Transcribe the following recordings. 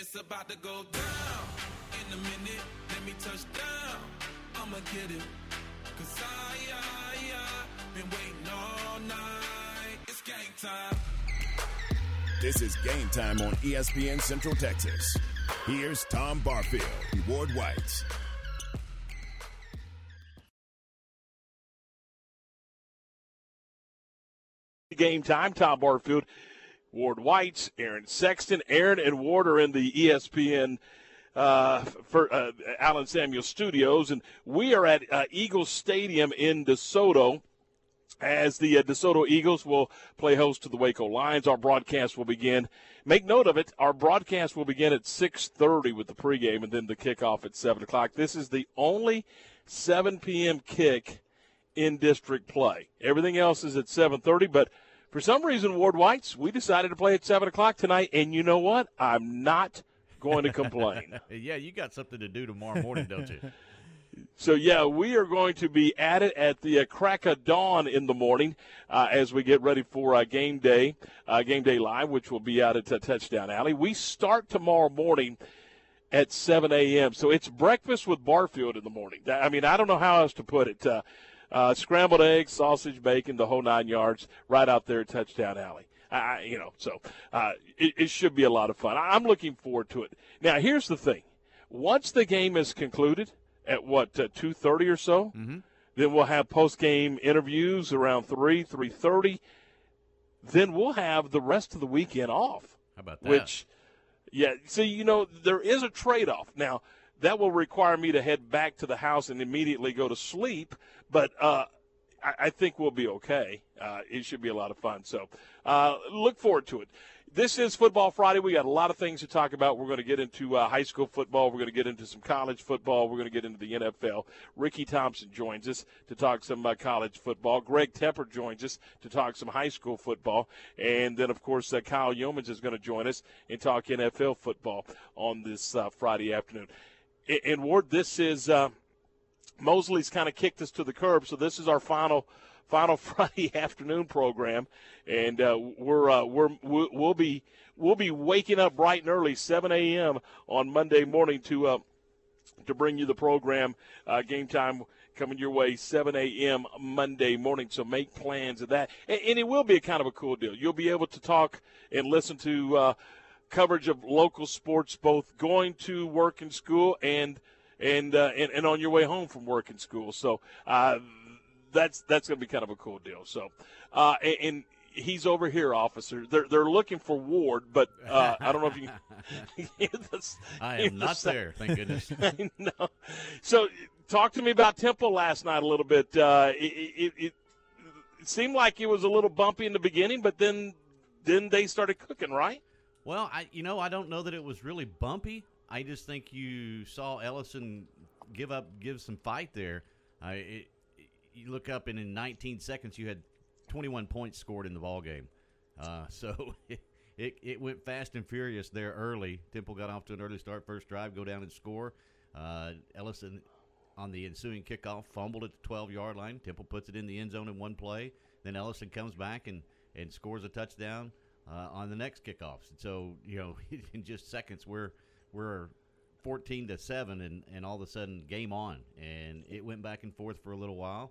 It's about to go down in a minute. Let me touch down. I'ma get it. Cause I been waiting all night. It's game time. This is Game Time on ESPN Central Texas. Here's Tom Barfield, Ward White. Game Time, Tom Barfield, Ward White's, Aaron Sexton. Aaron and Ward are in the ESPN for Allen Samuels Studios, and we are at Eagles Stadium in DeSoto as the DeSoto Eagles will play host to the Waco Lions. Our broadcast will begin. Make note of it. Our broadcast will begin at 6:30 with the pregame and then the kickoff at 7 o'clock. This is the only 7 p.m. kick in district play. Everything else is at 7:30, but for some reason, Ward White's, we decided to play at 7 o'clock tonight, and you know what? I'm not going to complain. Yeah, you got something to do tomorrow morning, don't you? So, yeah, we are going to be at it at the crack of dawn in the morning as we get ready for Game Day Live, which will be out at Touchdown Alley. We start tomorrow morning at 7 a.m., so it's breakfast with Barfield in the morning. I mean, I don't know how else to put it. Scrambled eggs, sausage, bacon, the whole 9 yards, right out there at Touchdown Alley. It should be a lot of fun. I'm looking forward to it. Now, here's the thing. Once the game is concluded at, 2:30 or so, Then we'll have post-game interviews around 3, 3:30. Then we'll have the rest of the weekend off. How about that? Which, yeah, see, you know, there is a trade-off. Now, that will require me to head back to the house and immediately go to sleep, but I think we'll be okay. It should be a lot of fun, so look forward to it. This is Football Friday. We got a lot of things to talk about. We're going to get into high school football. We're going to get into some college football. We're going to get into the NFL. Ricky Thompson joins us to talk some college football. Greg Tepper joins us to talk some high school football. And then, of course, Kyle Yeomans is going to join us and talk NFL football on this Friday afternoon. And, Ward, this is Mosley's kind of kicked us to the curb, so this is our final Friday afternoon program, and we'll be waking up bright and early, 7 a.m. on Monday morning to bring you the program. Game Time coming your way, 7 a.m. Monday morning, so make plans of that. And it will be a kind of a cool deal. You'll be able to talk and listen to coverage of local sports, both going to work and school and on your way home from work and school. So that's going to be kind of a cool deal. So and he's over here, officer. They're looking for Ward, but I don't know if you can hear this. I am not there, thank goodness. I know. So talk to me about Temple last night a little bit. It seemed like it was a little bumpy in the beginning, but then they started cooking, right? Well, I don't know that it was really bumpy. I just think you saw Ellison give some fight there. You look up, and in 19 seconds, you had 21 points scored in the ballgame. So it went fast and furious there early. Temple got off to an early start, first drive, go down and score. Ellison, on the ensuing kickoff, fumbled at the 12-yard line. Temple puts it in the end zone in one play. Then Ellison comes back and scores a touchdown on the next kickoffs. So, you know, in just seconds, we're 14-7, and all of a sudden, game on. And it went back and forth for a little while.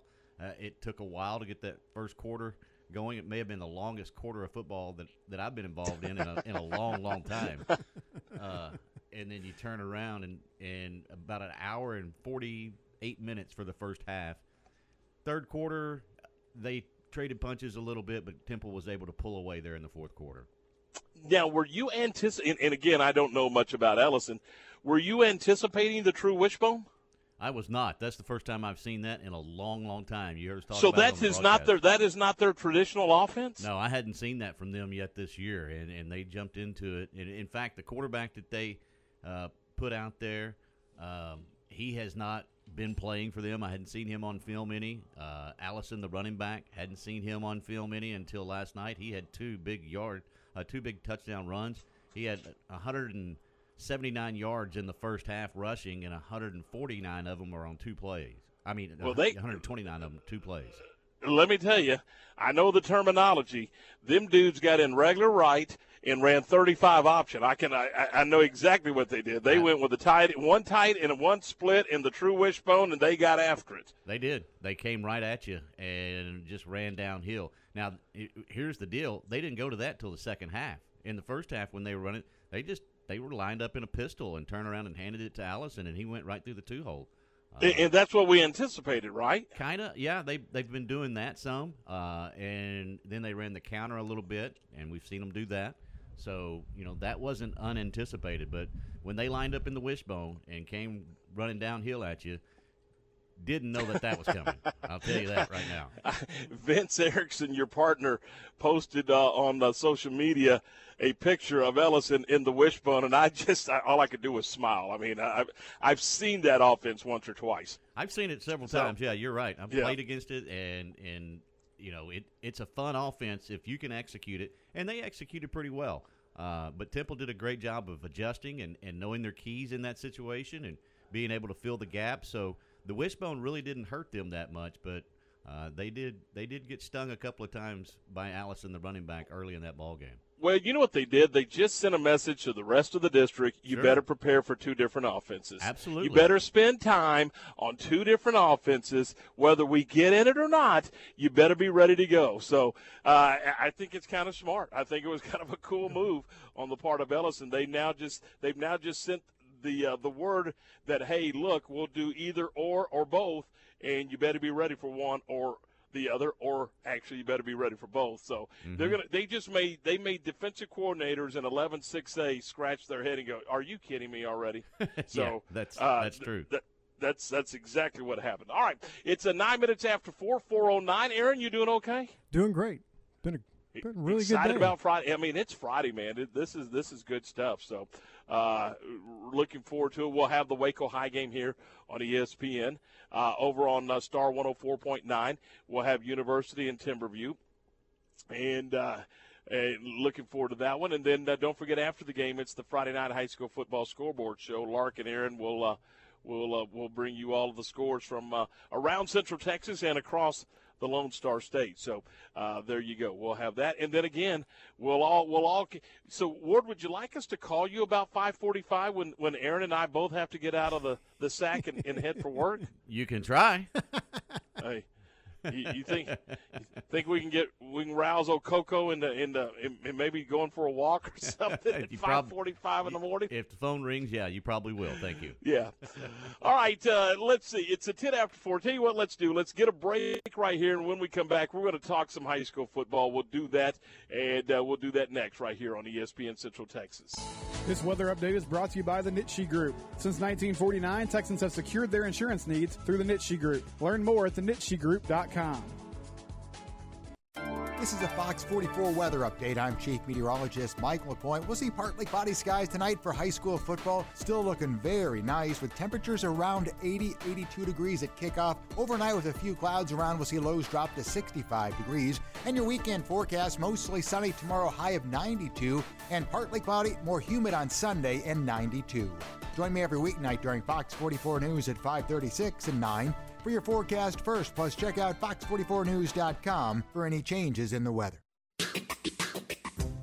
It took a while to get that first quarter going. It may have been the longest quarter of football that I've been involved in a long, long time. And then you turn around, and about an hour and 48 minutes for the first half. Third quarter, they traded punches a little bit, but Temple was able to pull away there in the fourth quarter. Now, were you anticipating, and again, I don't know much about Ellison, were you anticipating the true wishbone? I was not. That's the first time I've seen that in a long, long time. You heard us talk about it on the broadcast. So that is not their traditional offense? No, I hadn't seen that from them yet this year, and they jumped into it. And in fact, the quarterback that they put out there, he has not been playing for them. I hadn't seen him on film any. Allison, the running back, hadn't seen him on film any until last night. He had two big touchdown runs. He had 179 yards in the first half rushing, and 149 of them are on two plays. 129 of them, two plays. Let me tell you, I know the terminology. Them dudes got in regular right and ran 35 option. I know exactly what they did. They went with a tight and one split and the true wishbone, and they got after it. They did. They came right at you and just ran downhill. Now, here's the deal. They didn't go to that till the second half. In the first half when they were running, they were lined up in a pistol and turned around and handed it to Allison, and he went right through the two-hole. And that's what we anticipated, right? Kind of, yeah. They've been doing that some, and then they ran the counter a little bit, and we've seen them do that. So, you know, that wasn't unanticipated. But when they lined up in the wishbone and came running downhill at you, didn't know that was coming. I'll tell you that right now. Vince Erickson, your partner, posted on social media a picture of Ellison in the wishbone, and all I could do was smile. I mean, I've seen that offense once or twice. I've seen it several times. Yeah, you're right. I've played against it, and you know, it's a fun offense if you can execute it, and they executed pretty well. But Temple did a great job of adjusting and knowing their keys in that situation and being able to fill the gap. So the wishbone really didn't hurt them that much, but they did get stung a couple of times by Allison, the running back, early in that ball game. Well, you know what they did? They just sent a message to the rest of the district. You better prepare for two different offenses. Absolutely. You better spend time on two different offenses. Whether we get in it or not, you better be ready to go. So I think it's kind of smart. I think it was kind of a cool move on the part of Ellison. They've now just sent the word that, hey, look, we'll do either or both, and you better be ready for one or the other, or actually you better be ready for both. So they made defensive coordinators in 11-6A scratch their head and go, are you kidding me already? So yeah, that's true. That's exactly what happened. All right, it's 9 minutes after 4:09. Aaron, you doing okay? Doing great. Been a really excited good day. About Friday. I mean, it's Friday, man. This is good stuff. So, looking forward to it. We'll have the Waco High game here on ESPN. Over on Star 104.9, we'll have University and Timberview, and looking forward to that one. And then don't forget, after the game, it's the Friday night high school football scoreboard show. Lark and Aaron will we'll bring you all of the scores from around Central Texas and across the Lone Star State. So there you go. We'll have that, and then again, we'll all. So Ward, would you like us to call you about 5:45 when Aaron and I both have to get out of the sack and head for work? You can try. Hey, you think we can rouse old Coco into maybe going for a walk or something at 5:45 in the morning? If the phone rings, yeah, you probably will. Thank you. Yeah. All right, let's see. It's 10 after 4. Tell you what, let's do. Let's get a break right here, and when we come back, we're going to talk some high school football. We'll do that, and we'll do that next right here on ESPN Central Texas. This weather update is brought to you by the Nitshe Group. Since 1949, Texans have secured their insurance needs through the Nitshe Group. Learn more at thenitshegroup.com. This is a Fox 44 weather update. I'm Chief Meteorologist Mike LaPointe. We'll see partly cloudy skies tonight for high school football. Still looking very nice with temperatures around 80, 82 degrees at kickoff. Overnight with a few clouds around, we'll see lows drop to 65 degrees. And your weekend forecast, mostly sunny tomorrow, high of 92. And partly cloudy, more humid on Sunday and 92. Join me every weeknight during Fox 44 News at 5:36 and 9. For your forecast first, plus check out fox44news.com for any changes in the weather.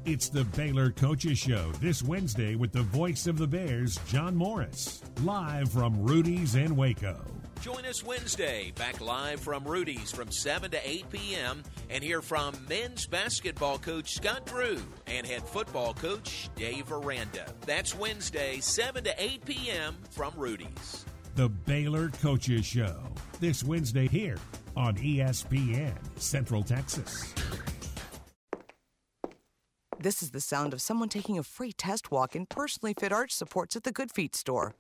It's the Baylor Coaches Show this Wednesday with the voice of the Bears, John Morris, live from Rudy's in Waco. Join us Wednesday, back live from Rudy's from 7 to 8 p.m. and hear from men's basketball coach Scott Drew and head football coach Dave Aranda. That's Wednesday, 7 to 8 p.m. from Rudy's. The Baylor Coaches Show, this Wednesday here on ESPN Central Texas. This is the sound of someone taking a free test walk in personally fit arch supports at the Good Feet store.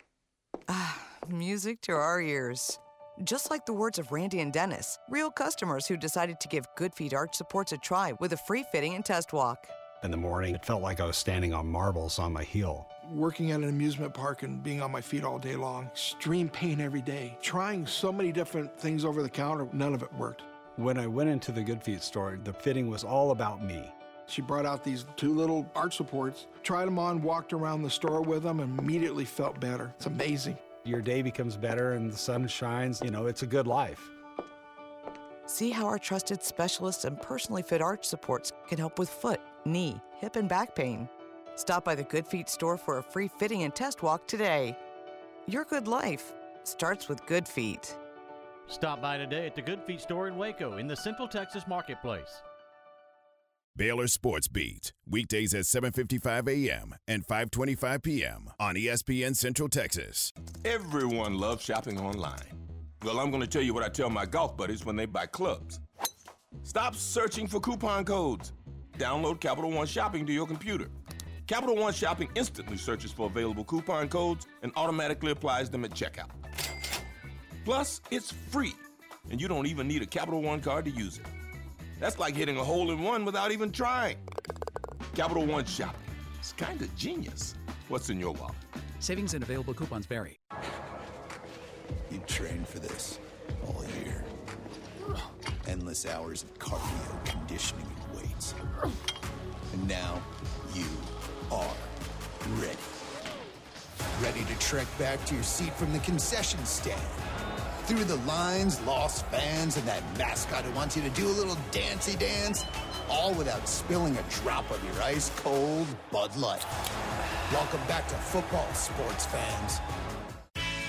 Ah, music to our ears. Just like the words of Randy and Dennis, real customers who decided to give Good Feet arch supports a try with a free fitting and test walk. In the morning, it felt like I was standing on marbles on my heel. Working at an amusement park and being on my feet all day long, extreme pain every day. Trying so many different things over the counter, none of it worked. When I went into the Good Feet store, the fitting was all about me. She brought out these two little arch supports, tried them on, walked around the store with them, and immediately felt better. It's amazing. Your day becomes better and the sun shines. You know, it's a good life. See how our trusted specialists and personally fit arch supports can help with foot, knee, hip, and back pain. Stop by the Good Feet store for a free fitting and test walk today. Your good life starts with Good Feet. Stop by today at the Good Feet store in Waco in the Central Texas Marketplace. Baylor Sports Beat, weekdays at 7:55 a.m. and 5:25 p.m. on ESPN Central Texas. Everyone loves shopping online. Well, I'm going to tell you what I tell my golf buddies when they buy clubs. Stop searching for coupon codes. Download Capital One Shopping to your computer. Capital One Shopping instantly searches for available coupon codes and automatically applies them at checkout. Plus, it's free, and you don't even need a Capital One card to use it. That's like hitting a hole-in-one without even trying. Capital One Shopping. It's kind of genius. What's in your wallet? Savings and available coupons vary. You trained for this all year. Endless hours of cardio, conditioning, and weights. And now you are ready. Ready to trek back to your seat from the concession stand. Through the lines, lost fans, and that mascot who wants you to do a little dancey dance, all without spilling a drop of your ice-cold Bud Light. Welcome back to football, sports fans.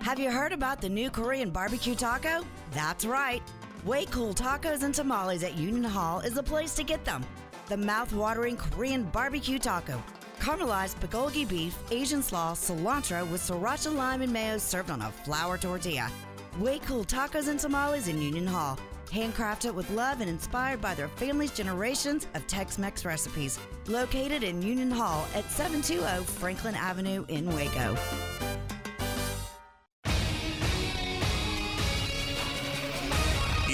Have you heard about the new Korean barbecue taco? That's right. Way Cool Tacos and Tamales at Union Hall is the place to get them. The mouth-watering Korean barbecue taco. Caramelized bulgogi beef, Asian slaw, cilantro with sriracha lime and mayo served on a flour tortilla. Way Cool Tacos and Tamales in Union Hall. Handcrafted with love and inspired by their family's generations of Tex-Mex recipes. Located in Union Hall at 720 Franklin Avenue in Waco.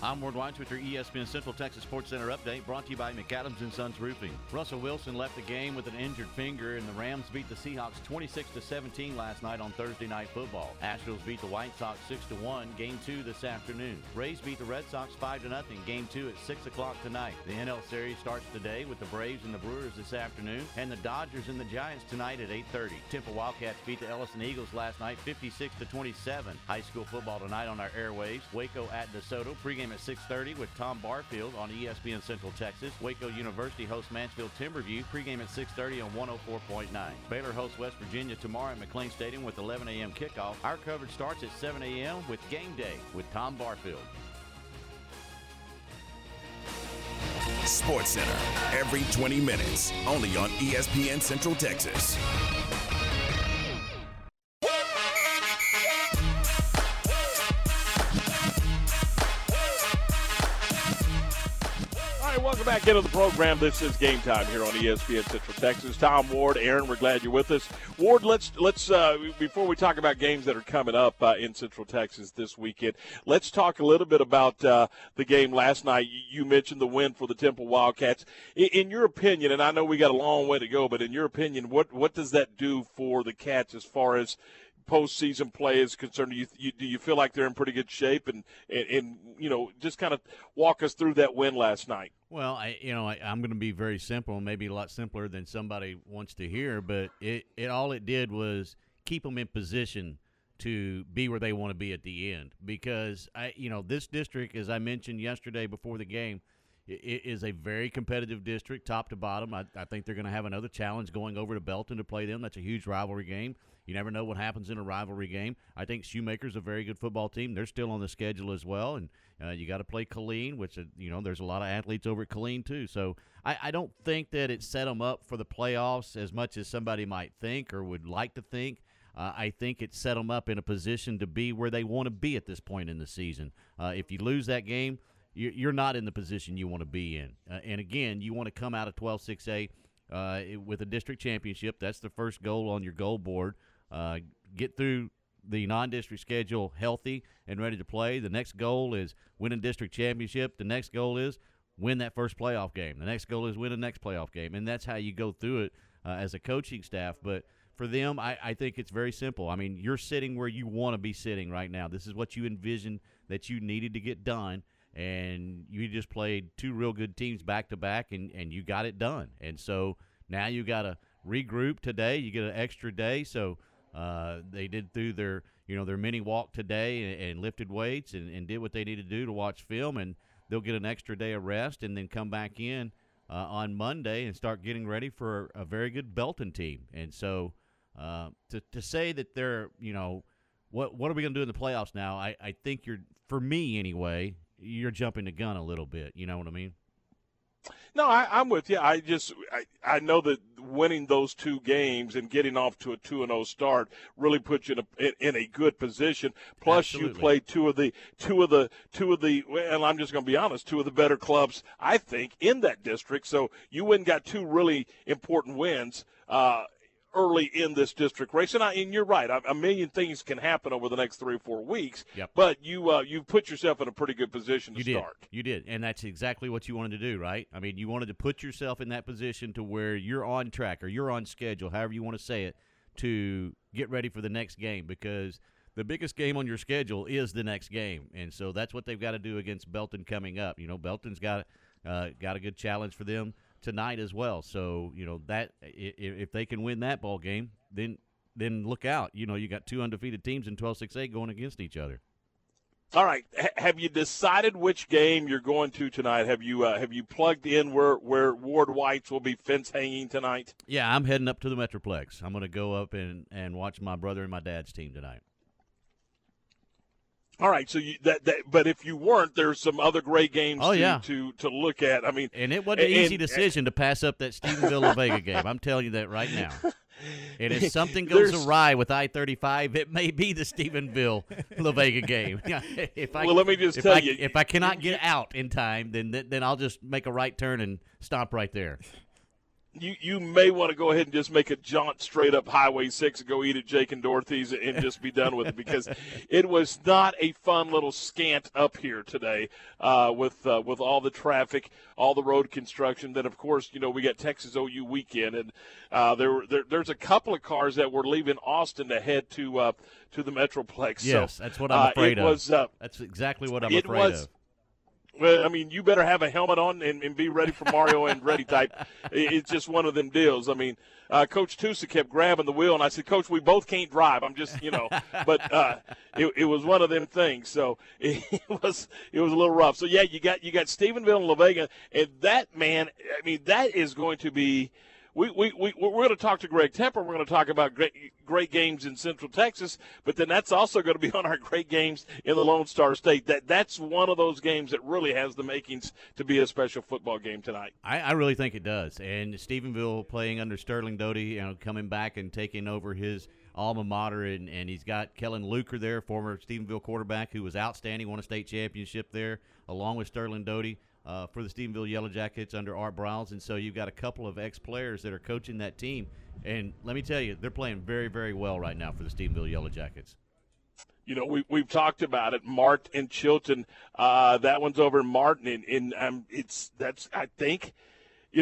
I'm Ward Wines with your ESPN Central Texas Sports Center update brought to you by McAdams & Sons Roofing. Russell Wilson left the game with an injured finger, and the Rams beat the Seahawks 26-17 last night on Thursday Night Football. Astros beat the White Sox 6-1, Game 2 this afternoon. Braves beat the Red Sox 5-0, Game 2 at 6 o'clock tonight. The NL Series starts today with the Braves and the Brewers this afternoon, and the Dodgers and the Giants tonight at 8:30. Temple Wildcats beat the Ellison Eagles last night 56-27. High school football tonight on our airwaves. Waco at DeSoto, pregame at 6:30 with Tom Barfield on ESPN Central Texas. Waco University hosts Mansfield Timberview, pregame at 6:30 on 104.9. Baylor hosts West Virginia tomorrow at McLean Stadium with 11 a.m. kickoff. Our coverage starts at 7 a.m. with Game Day with Tom Barfield. Sports Center, every 20 minutes, only on ESPN Central Texas. Welcome back into the program. This is Game Time here on ESPN Central Texas. Tom, Ward, Aaron, we're glad you're with us. Ward, let's before we talk about games that are coming up in Central Texas this weekend, let's talk a little bit about the game last night. You mentioned the win for the Temple Wildcats. In your opinion, and I know we got a long way to go, but in your opinion, what does that do for the Cats as far as postseason play is concerned? Do you feel like they're in pretty good shape? And you know, just kind of walk us through that win last night. Well, I'm going to be very simple, maybe a lot simpler than somebody wants to hear, but it did was keep them in position to be where they want to be at the end. Because this district, as I mentioned yesterday before the game, it is a very competitive district, top to bottom. I think they're going to have another challenge going over to Belton to play them. That's a huge rivalry game. You never know what happens in a rivalry game. I think Shoemaker's a very good football team. They're still on the schedule as well, and you got to play Killeen, which, there's a lot of athletes over at Killeen too. So I don't think that it set them up for the playoffs as much as somebody might think or would like to think. I think it set them up in a position to be where they want to be at this point in the season. If you lose that game, you're not in the position you want to be in. And, again, you want to come out of 12-6A with a district championship. That's the first goal on your goal board. Get through the non-district schedule healthy and ready to play. The next goal is win a district championship. The next goal is win that first playoff game. The next goal is win the next playoff game. And that's how you go through it as a coaching staff. But for them, I think it's very simple. I mean, you're sitting where you want to be sitting right now. This is what you envisioned that you needed to get done. And you just played two real good teams back-to-back, and you got it done. And so now you got to regroup today. You get an extra day. So they did through their, you know, their mini walk today and lifted weights and did what they needed to do to watch film. And they'll get an extra day of rest and then come back in on Monday and start getting ready for a very good Belton team. And so to say that they're, you know, what are we going to do in the playoffs now? I think you're, for me anyway, you're jumping the gun a little bit. You know what I mean? No, I'm with you. I know that winning those two games and getting off to a 2-0 start really puts you in a good position. Plus, absolutely. You play two of the. And I'm just going to be honest, two of the better clubs I think in that district. So you went and got two really important wins early in this district race, and you're right. A million things can happen over the next 3 or 4 weeks. Yep. But you put yourself in a pretty good position to start. You did, and that's exactly what you wanted to do, right? I mean, you wanted to put yourself in that position to where you're on track or you're on schedule, however you want to say it, to get ready for the next game, because the biggest game on your schedule is the next game, and so that's what they've got to do against Belton coming up. You know, Belton's got a good challenge for them tonight as well. So, you know, that if they can win that ball game, then look out. You know, you got two undefeated teams in 12-6-8 going against each other. All right, have you decided which game you're going to tonight? Have you plugged in where Ward Whites will be fence hanging tonight? Yeah, I'm heading up to the Metroplex. I'm going to go up and watch my brother and my dad's team tonight. All right, so but if you weren't, there's some other great games to look at. I mean, and it wasn't an easy decision to pass up that Stephenville La Vega game. I'm telling you that right now. And if something goes awry with I-35, it may be the Stephenville La Vega game. If I cannot get out in time, then I'll just make a right turn and stop right there. You may want to go ahead and just make a jaunt straight up Highway 6 and go eat at Jake and Dorothy's and just be done with it, because it was not a fun little scant up here today with all the traffic, all the road construction. Then, of course, you know, we got Texas OU weekend, and there's a couple of cars that were leaving Austin to head to the Metroplex. Yes, so, that's what I'm afraid of. That's exactly what I'm afraid of. Well, I mean, you better have a helmet on and be ready for Mario Andretti type. It's just one of them deals. I mean, Coach Tusa kept grabbing the wheel, and I said, Coach, we both can't drive. I'm just, you know, but it was one of them things. So it was a little rough. So, yeah, you got Stephenville and La Vega, and that, man, I mean, that is going to be – We're going to talk to Greg Temper. We're going to talk about great games in Central Texas, but then that's also going to be on our great games in the Lone Star State. That's one of those games that really has the makings to be a special football game tonight. I really think it does. And Stephenville playing under Sterling Doty, you know, coming back and taking over his alma mater, and he's got Kellen Luker there, former Stephenville quarterback who was outstanding, won a state championship there, along with Sterling Doty. For the Stephenville Yellow Jackets under Art Briles, and so you've got a couple of ex-players that are coaching that team. And let me tell you, they're playing very, very well right now for the Stephenville Yellow Jackets. You know, we've talked about it, Mart and Chilton. That one's over in Martin, You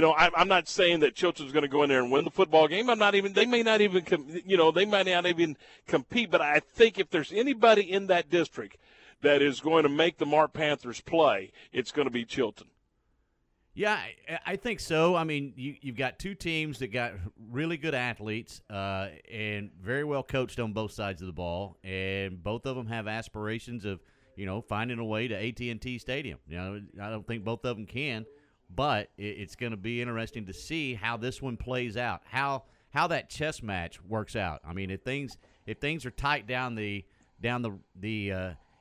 know, I'm not saying that Chilton's going to go in there and win the football game. They may not even compete. But I think if there's anybody in that district that is going to make the Mart Panthers play, it's going to be Chilton. Yeah, I think so. I mean, you've got two teams that got really good athletes and very well coached on both sides of the ball, and both of them have aspirations of, you know, finding a way to AT&T Stadium. You know, I don't think both of them can, but it's going to be interesting to see how this one plays out, how that chess match works out. I mean, if things are tight down the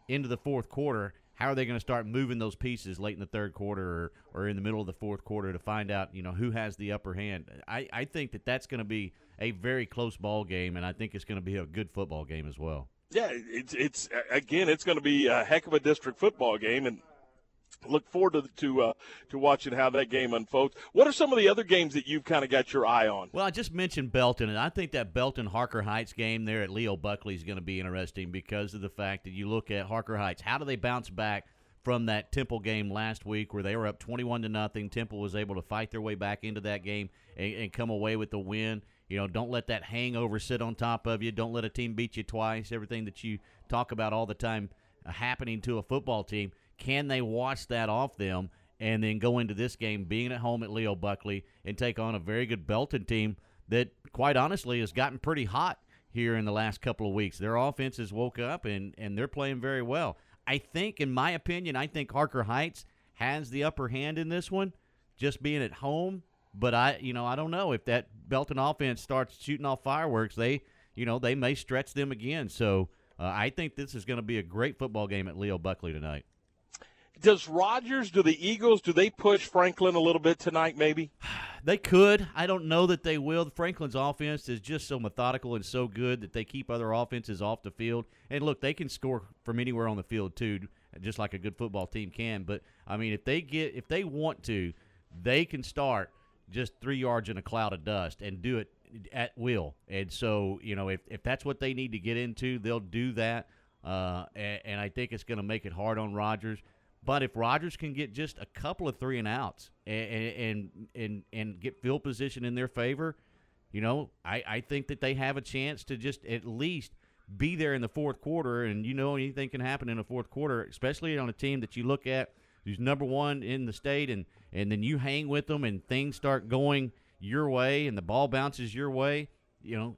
into the fourth quarter, how are they going to start moving those pieces late in the third quarter or in the middle of the fourth quarter to find out, you know, who has the upper hand? I think that's going to be a very close ball game, and I think it's going to be a good football game as well. Yeah, it's going to be a heck of a district football game, and Look forward to watching how that game unfolds. What are some of the other games that you've kind of got your eye on? Well, I just mentioned Belton, and I think that Belton-Harker Heights game there at Leo Buckley is going to be interesting because of the fact that you look at Harker Heights. How do they bounce back from that Temple game last week where they were up 21-0? Temple was able to fight their way back into that game and come away with the win. You know, don't let that hangover sit on top of you. Don't let a team beat you twice. Everything that you talk about all the time happening to a football team. Can they wash that off them and then go into this game being at home at Leo Buckley and take on a very good Belton team that, quite honestly, has gotten pretty hot here in the last couple of weeks? Their offense has woke up, and they're playing very well. I think, in my opinion, I think Harker Heights has the upper hand in this one, just being at home. But I don't know. If that Belton offense starts shooting off fireworks, they may stretch them again. So I think this is going to be a great football game at Leo Buckley tonight. Does Rodgers, do the Eagles, do they push Franklin a little bit tonight maybe? They could. I don't know that they will. Franklin's offense is just so methodical and so good that they keep other offenses off the field. And, look, they can score from anywhere on the field too, just like a good football team can. But, I mean, if they want to, they can start just 3 yards in a cloud of dust and do it at will. And so, if that's what they need to get into, they'll do that. And I think it's going to make it hard on Rodgers. But if Rodgers can get just a couple of three and outs and get field position in their favor, I think that they have a chance to just at least be there in the fourth quarter. And anything can happen in the fourth quarter, especially on a team that you look at who's number one in the state, and then you hang with them and things start going your way and the ball bounces your way.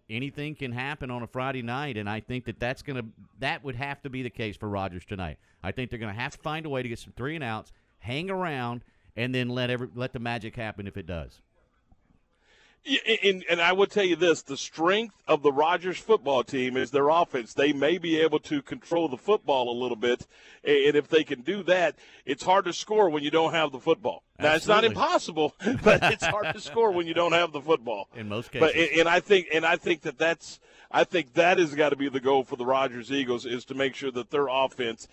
Anything can happen on a Friday night, and I think that would have to be the case for Rodgers tonight. I think they're going to have to find a way to get some three and outs, hang around, and then let the magic happen if it does. And I will tell you this, the strength of the Rodgers football team is their offense. They may be able to control the football a little bit, and if they can do that, it's hard to score when you don't have the football. Now, Absolutely. It's not impossible, but it's hard to score when you don't have the football. In most cases. I think that has got to be the goal for the Rodgers Eagles, is to make sure that their offense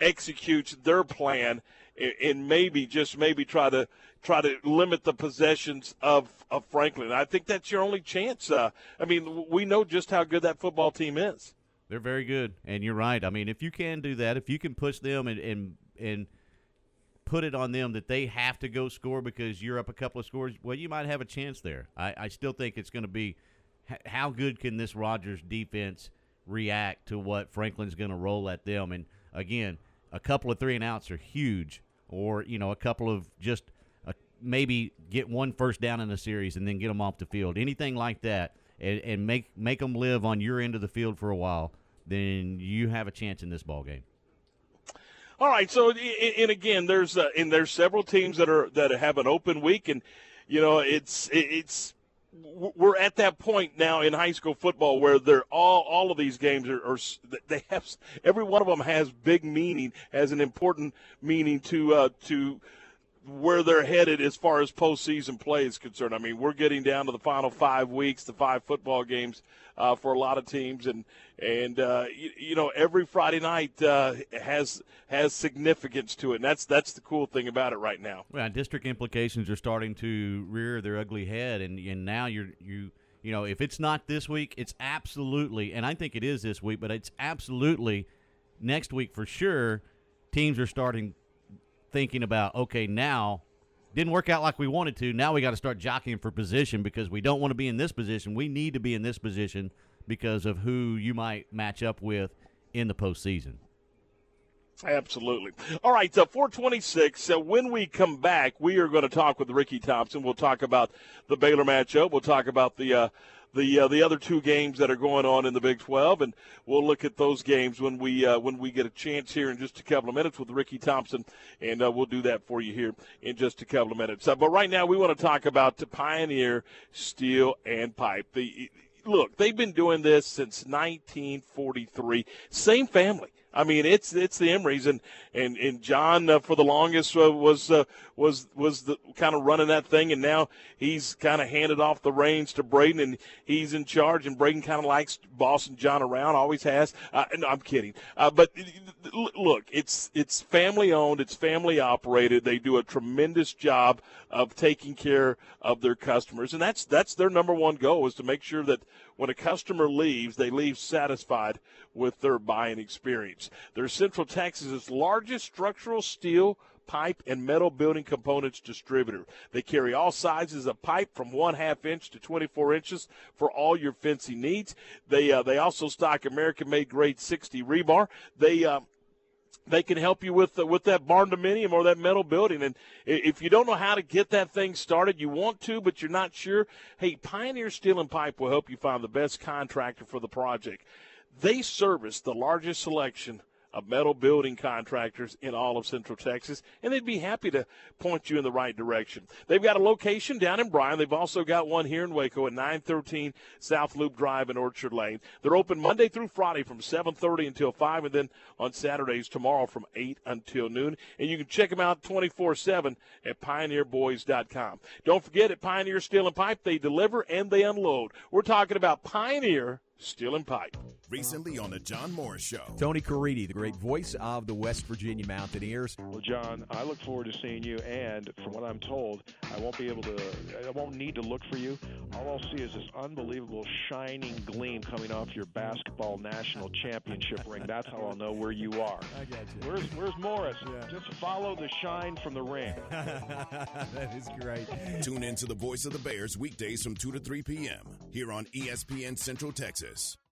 executes their plan and maybe try to limit the possessions of Franklin. I think that's your only chance. We know just how good that football team is. They're very good, and you're right. I mean, if you can do that, if you can push them and put it on them that they have to go score because you're up a couple of scores, well, you might have a chance there. I still think it's going to be how good can this Rodgers defense react to what Franklin's going to roll at them. And, again, a couple of three and outs are huge, or, a couple of just maybe get one first down in a series and then get them off the field. Anything like that, and make them live on your end of the field for a while, then you have a chance in this ballgame. All right, so, and again, there's several teams that have an open week, and, it's we're at that point now in high school football where they're all of these games are they have, every one of them has big meaning, has an important meaning to where they're headed as far as postseason play is concerned. I mean, we're getting down to the final 5 weeks, the 5 football games for a lot of teams, and every Friday night has significance to it, and that's the cool thing about it right now. Well, district implications are starting to rear their ugly head, and now you if it's not this week, it's absolutely, and I think it is this week, but it's absolutely next week for sure. Teams are starting thinking about, okay, now didn't work out like we wanted to. Now we got to start jockeying for position because we don't want to be in this position. We need to be in this position because of who you might match up with in the postseason. Absolutely. All right, 426. So when we come back, we are going to talk with Ricky Thompson. We'll talk about the Baylor matchup. We'll talk about the other two games that are going on in the Big 12, and we'll look at those games when we get a chance here in just a couple of minutes with Ricky Thompson, and we'll do that for you here in just a couple of minutes. But right now we want to talk about the Pioneer Steel and Pipe. Look, they've been doing this since 1943. Same family. I mean, it's the Emrys, and John for the longest was the kind of running that thing, and now he's kind of handed off the reins to Braden, and he's in charge. And Braden kind of likes bossing John around, always has. No, I'm kidding, but look, it's family owned, it's family operated. They do a tremendous job of taking care of their customers, and that's their number one goal, is to make sure that when a customer leaves, they leave satisfied with their buying experience. They're Central Texas's largest structural steel, pipe, and metal building components distributor. They carry all sizes of pipe from 1/2 inch to 24 inches for all your fencing needs. They also stock American-made grade 60 rebar. They can help you with that barn-dominium or that metal building. And if you don't know how to get that thing started, you want to, but you're not sure, hey, Pioneer Steel and Pipe will help you find the best contractor for the project. They service the largest selection of metal building contractors in all of Central Texas, and they'd be happy to point you in the right direction. They've got a location down in Bryan. They've also got one here in Waco at 913 South Loop Drive in Orchard Lane. They're open Monday through Friday from 7:30 until 5, and then on Saturdays tomorrow from 8 until noon. And you can check them out 24/7 at pioneerboys.com. Don't forget, at Pioneer Steel and Pipe, they deliver and they unload. We're talking about Pioneer Steel and Pipe. Recently on the John Morris Show. Tony Caridi, the great voice of the West Virginia Mountaineers. Well, John, I look forward to seeing you, and from what I'm told, I won't need to look for you. All I'll see is this unbelievable shining gleam coming off your basketball national championship ring. That's how I'll know where you are. I got you. Where's Morris? Yeah. Just follow the shine from the ring. That is great. Tune in to the Voice of the Bears weekdays from 2 to 3 p.m. here on ESPN Central Texas.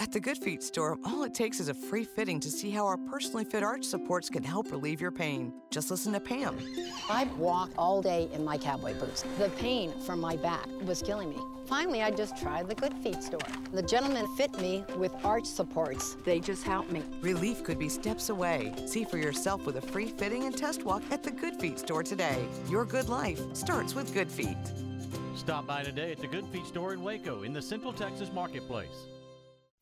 At the Good Feet store, all it takes is a free fitting to see how our personally fit arch supports can help relieve your pain. Just listen to Pam. I'd walk all day in my cowboy boots. The pain from my back was killing me. Finally, I just tried the Good Feet store. The gentleman fit me with arch supports. They just helped me. Relief could be steps away. See for yourself with a free fitting and test walk at the Good Feet store today. Your good life starts with Good Feet. Stop by today at the Good Feet store in Waco in the Central Texas Marketplace.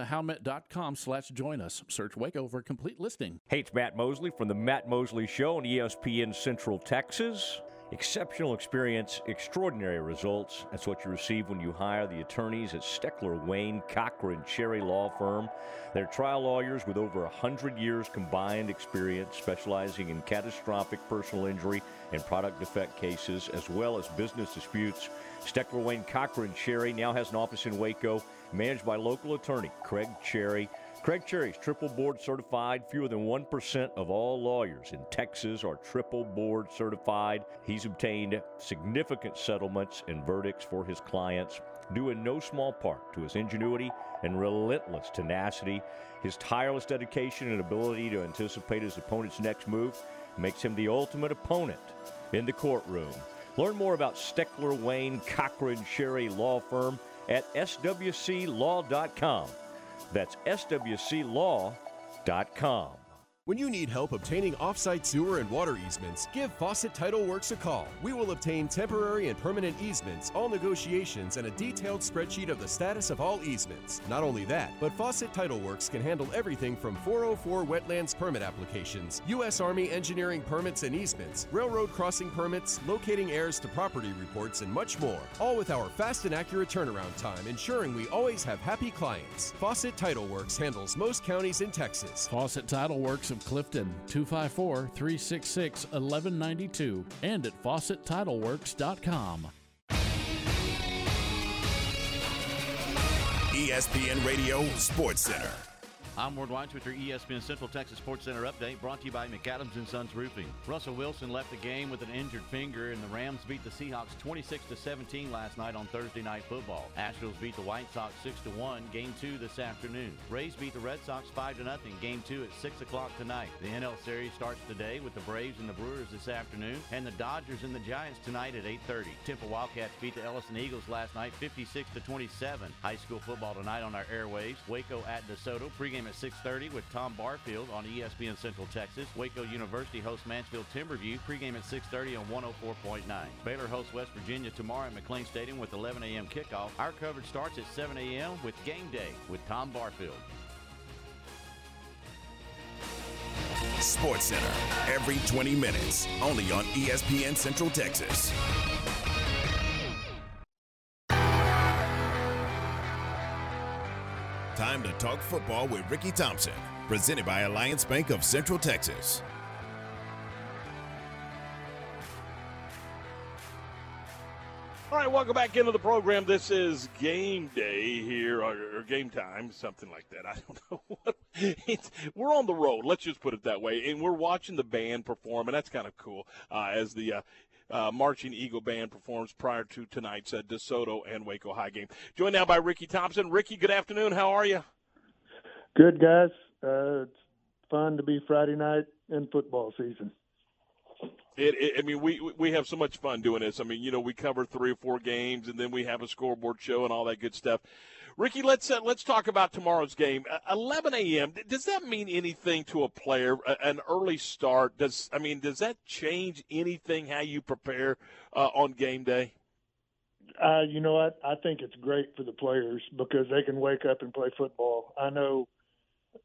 howmet.com/join us. Search Waco for a complete listing. Hey, it's Matt Mosley from the Matt Mosley Show on ESPN Central Texas. Exceptional experience, extraordinary results. That's what you receive when you hire the attorneys at Steckler, Wayne, Cochran, Cherry Law Firm. They're trial lawyers with over 100 years combined experience, specializing in catastrophic personal injury and product defect cases, as well as business disputes. Steckler, Wayne, Cochran, Cherry now has an office in Waco, managed by local attorney Craig Cherry. Craig Cherry's triple board certified. Fewer than 1% of all lawyers in Texas are triple board certified. He's obtained significant settlements and verdicts for his clients, due in no small part to his ingenuity and relentless tenacity. His tireless dedication and ability to anticipate his opponent's next move makes him the ultimate opponent in the courtroom. Learn more about Steckler, Wayne, Cochran, Cherry Law Firm at swclaw.com. That's swclaw.com. When you need help obtaining off-site sewer and water easements, give Fawcett Title Works a call. We will obtain temporary and permanent easements, all negotiations, and a detailed spreadsheet of the status of all easements. Not only that, but Fawcett Title Works can handle everything from 404 wetlands permit applications, U.S. Army engineering permits and easements, railroad crossing permits, locating heirs to property reports, and much more. All with our fast and accurate turnaround time, ensuring we always have happy clients. Fawcett Title Works handles most counties in Texas. Fawcett Title Works of Clifton, 254-366-1192, and at FawcettTitleWorks.com. ESPN Radio Sports Center. I'm Ward Weitz with your ESPN Central Texas Sports Center update, brought to you by McAdams & Sons Roofing. Russell Wilson left the game with an injured finger, and the Rams beat the Seahawks 26-17 last night on Thursday Night Football. Astros beat the White Sox 6-1, Game 2 this afternoon. Braves beat the Red Sox 5-0, Game 2 at 6 o'clock tonight. The NL Series starts today with the Braves and the Brewers this afternoon, and the Dodgers and the Giants tonight at 8:30. Temple Wildcats beat the Ellison Eagles last night 56-27. High school football tonight on our airwaves. Waco at DeSoto, pregame at 6:30 with Tom Barfield on ESPN Central Texas. Waco University hosts Mansfield Timberview, pregame at 6:30 on 104.9. Baylor hosts West Virginia tomorrow at McLean Stadium with 11 a.m. kickoff. Our coverage starts at 7 a.m. with Game Day with Tom Barfield. Sports Center, every 20 minutes, only on ESPN Central Texas. Time to talk football with Ricky Thompson, presented by Alliance Bank of Central Texas. All right, welcome back into the program. This is Game Day here, or Game Time, something like that. I don't know. We're on the road, let's just put it that way, and we're watching the band perform, and that's kind of cool as the Marching Eagle Band performs prior to tonight's DeSoto and Waco High game. Joined now by Ricky Thompson. Ricky, good afternoon. How are you? Good, guys. It's fun to be Friday night in football season. We have so much fun doing this. I mean, you know, we cover three or four games, and then we have a scoreboard show and all that good stuff. Ricky, let's talk about tomorrow's game. 11 a.m., does that mean anything to a player, an early start? Does that change anything, how you prepare on game day? I think it's great for the players because they can wake up and play football. I know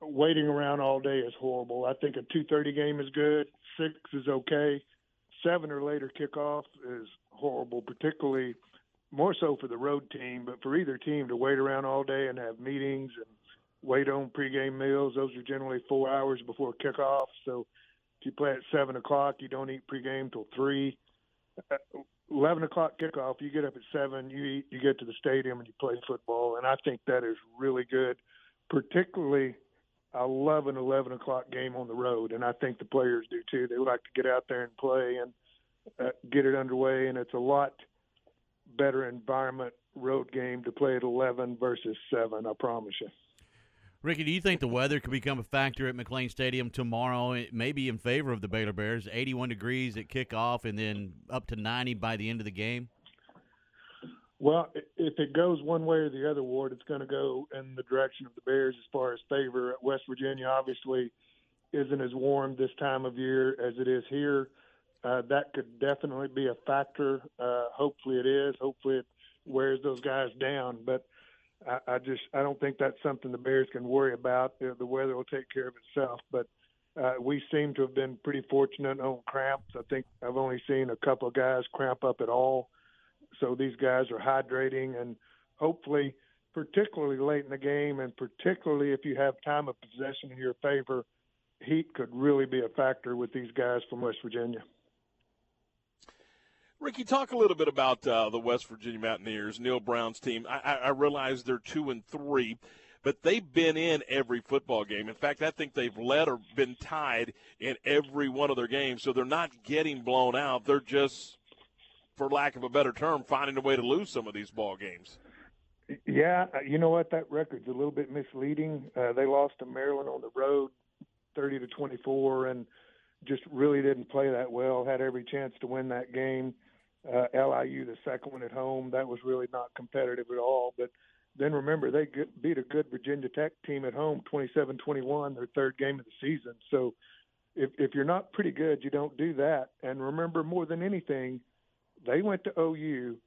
waiting around all day is horrible. I think a 2:30 game is good. 6 is okay. 7 or later kickoff is horrible, particularly more so for the road team, but for either team to wait around all day and have meetings and wait on pregame meals. Those are generally 4 hours before kickoff. So if you play at 7 o'clock, you don't eat pregame till 3. 11 o'clock kickoff, you get up at 7, you eat, you get to the stadium, and you play football. And I think that is really good, particularly I love an 11 o'clock game on the road, and I think the players do too. They like to get out there and play and get it underway, and it's a lot better environment road game to play at 11 versus 7, I promise you. Ricky, do you think the weather could become a factor at McLean Stadium tomorrow? It may be in favor of the Baylor Bears, 81 degrees at kickoff and then up to 90 by the end of the game? Well, if it goes one way or the other, Ward, it's going to go in the direction of the Bears as far as favor. West Virginia obviously isn't as warm this time of year as it is here. That could definitely be a factor. Hopefully it is. Hopefully it wears those guys down. But I don't think that's something the Bears can worry about. The weather will take care of itself. But we seem to have been pretty fortunate on cramps. I think I've only seen a couple of guys cramp up at all. So these guys are hydrating, and hopefully, particularly late in the game, and particularly if you have time of possession in your favor, heat could really be a factor with these guys from West Virginia. Ricky, talk a little bit about the West Virginia Mountaineers, Neil Brown's team. I realize they're 2-3, but they've been in every football game. In fact, I think they've led or been tied in every one of their games, so they're not getting blown out. They're just, for lack of a better term, finding a way to lose some of these ball games. Yeah, you know what? That record's a little bit misleading. They lost to Maryland on the road 30-24 and just really didn't play that well, had every chance to win that game. LIU, the second one at home, that was really not competitive at all. But Then remember, they beat a good Virginia Tech team at home 27-21, their third game of the season. So if you're not pretty good, you don't do that. And remember, more than anything, they went to OU,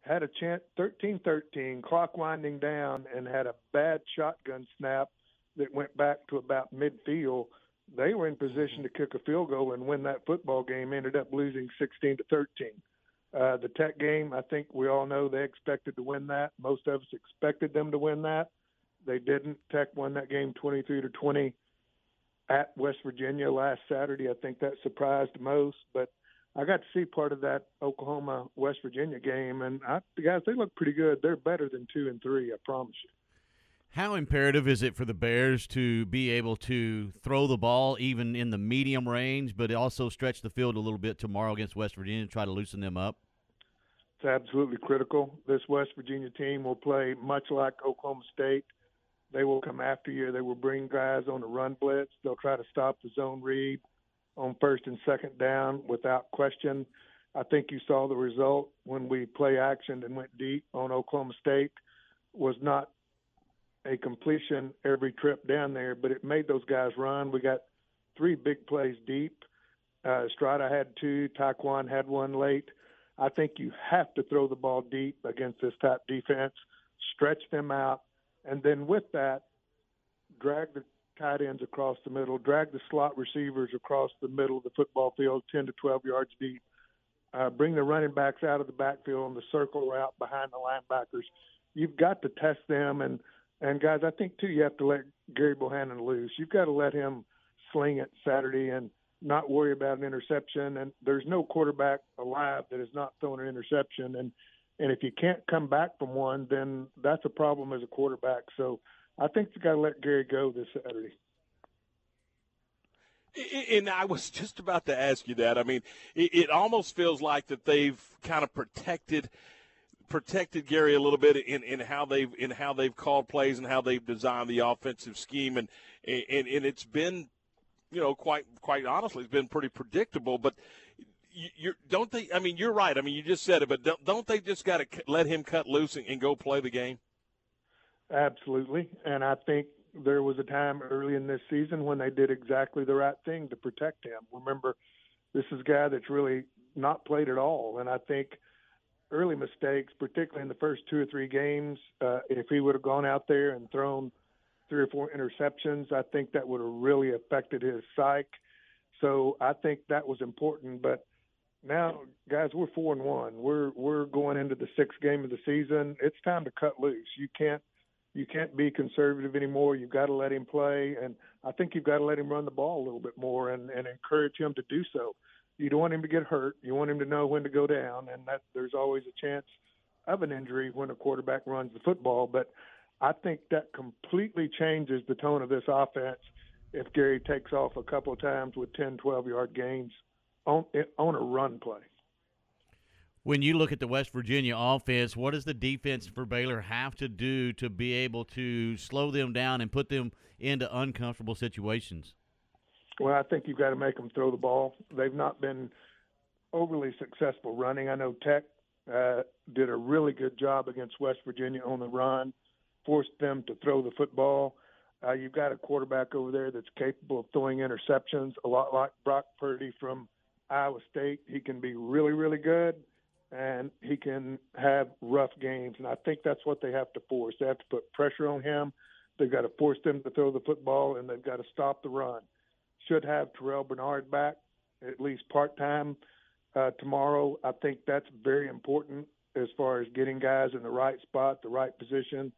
had a chance 13-13, clock winding down, and had a bad shotgun snap that went back to about midfield. They were in position to kick a field goal and win that football game, ended up losing 16-13. The Tech game, I think we all know they expected to win that. Most of us expected them to win that. They didn't. Tech won that game 23-20 at West Virginia last Saturday. I think that surprised most. But I got to see part of that Oklahoma-West Virginia game, and the guys, they look pretty good. They're better than 2 and 3, I promise you. How imperative is it for the Bears to be able to throw the ball even in the medium range, but also stretch the field a little bit tomorrow against West Virginia and try to loosen them up? It's absolutely critical. This West Virginia team will play much like Oklahoma State. They will come after you. They will bring guys on the run blitz. They'll try to stop the zone read on first and second down without question. I think you saw the result when we play action and went deep on Oklahoma State was not a completion every trip down there, but it made those guys run. We got 3 big plays deep. Estrada had 2. Taquan had 1 late. I think you have to throw the ball deep against this type defense, stretch them out, and then with that, drag the tight ends across the middle, drag the slot receivers across the middle of the football field 10 to 12 yards deep, bring the running backs out of the backfield on the circle route behind the linebackers. You've got to test them, and guys, I think, too, you have to let Gary Bohannon loose. You've got to let him sling it Saturday and not worry about an interception. And there's no quarterback alive that has not thrown an interception. And if you can't come back from one, then that's a problem as a quarterback. So I think you got to let Gary go this Saturday. And I was just about to ask you that. I mean, it almost feels like that they've kind of protected Gary a little bit in how they've called plays and how they've designed the offensive scheme, and it's been, you know, quite honestly, it's been pretty predictable. But don't they? I mean, you're right. I mean, you just said it, but don't they just got to let him cut loose and go play the game? Absolutely, and I think there was a time early in this season when they did exactly the right thing to protect him. Remember, this is a guy that's really not played at all, and I think early mistakes, particularly in the first 2 or 3 games, if he would have gone out there and thrown 3 or 4 interceptions, I think that would have really affected his psyche. So I think that was important. But now, guys, we're 4-1. We're going into the 6th game of the season. It's time to cut loose. You can't be conservative anymore. You've got to let him play, and I think you've got to let him run the ball a little bit more and encourage him to do so. You don't want him to get hurt. You want him to know when to go down, and that there's always a chance of an injury when a quarterback runs the football. But I think that completely changes the tone of this offense if Gary takes off a couple of times with 10, 12-yard gains on a run play. When you look at the West Virginia offense, what does the defense for Baylor have to do to be able to slow them down and put them into uncomfortable situations? Well, I think you've got to make them throw the ball. They've not been overly successful running. I know Tech did a really good job against West Virginia on the run, forced them to throw the football. You've got a quarterback over there that's capable of throwing interceptions, a lot like Brock Purdy from Iowa State. He can be really, really good, and he can have rough games. And I think that's what they have to force. They have to put pressure on him. They've got to force them to throw the football, and they've got to stop the run. Should have Terrell Bernard back, at least part-time, tomorrow. I think that's very important as far as getting guys in the right spot, the right position.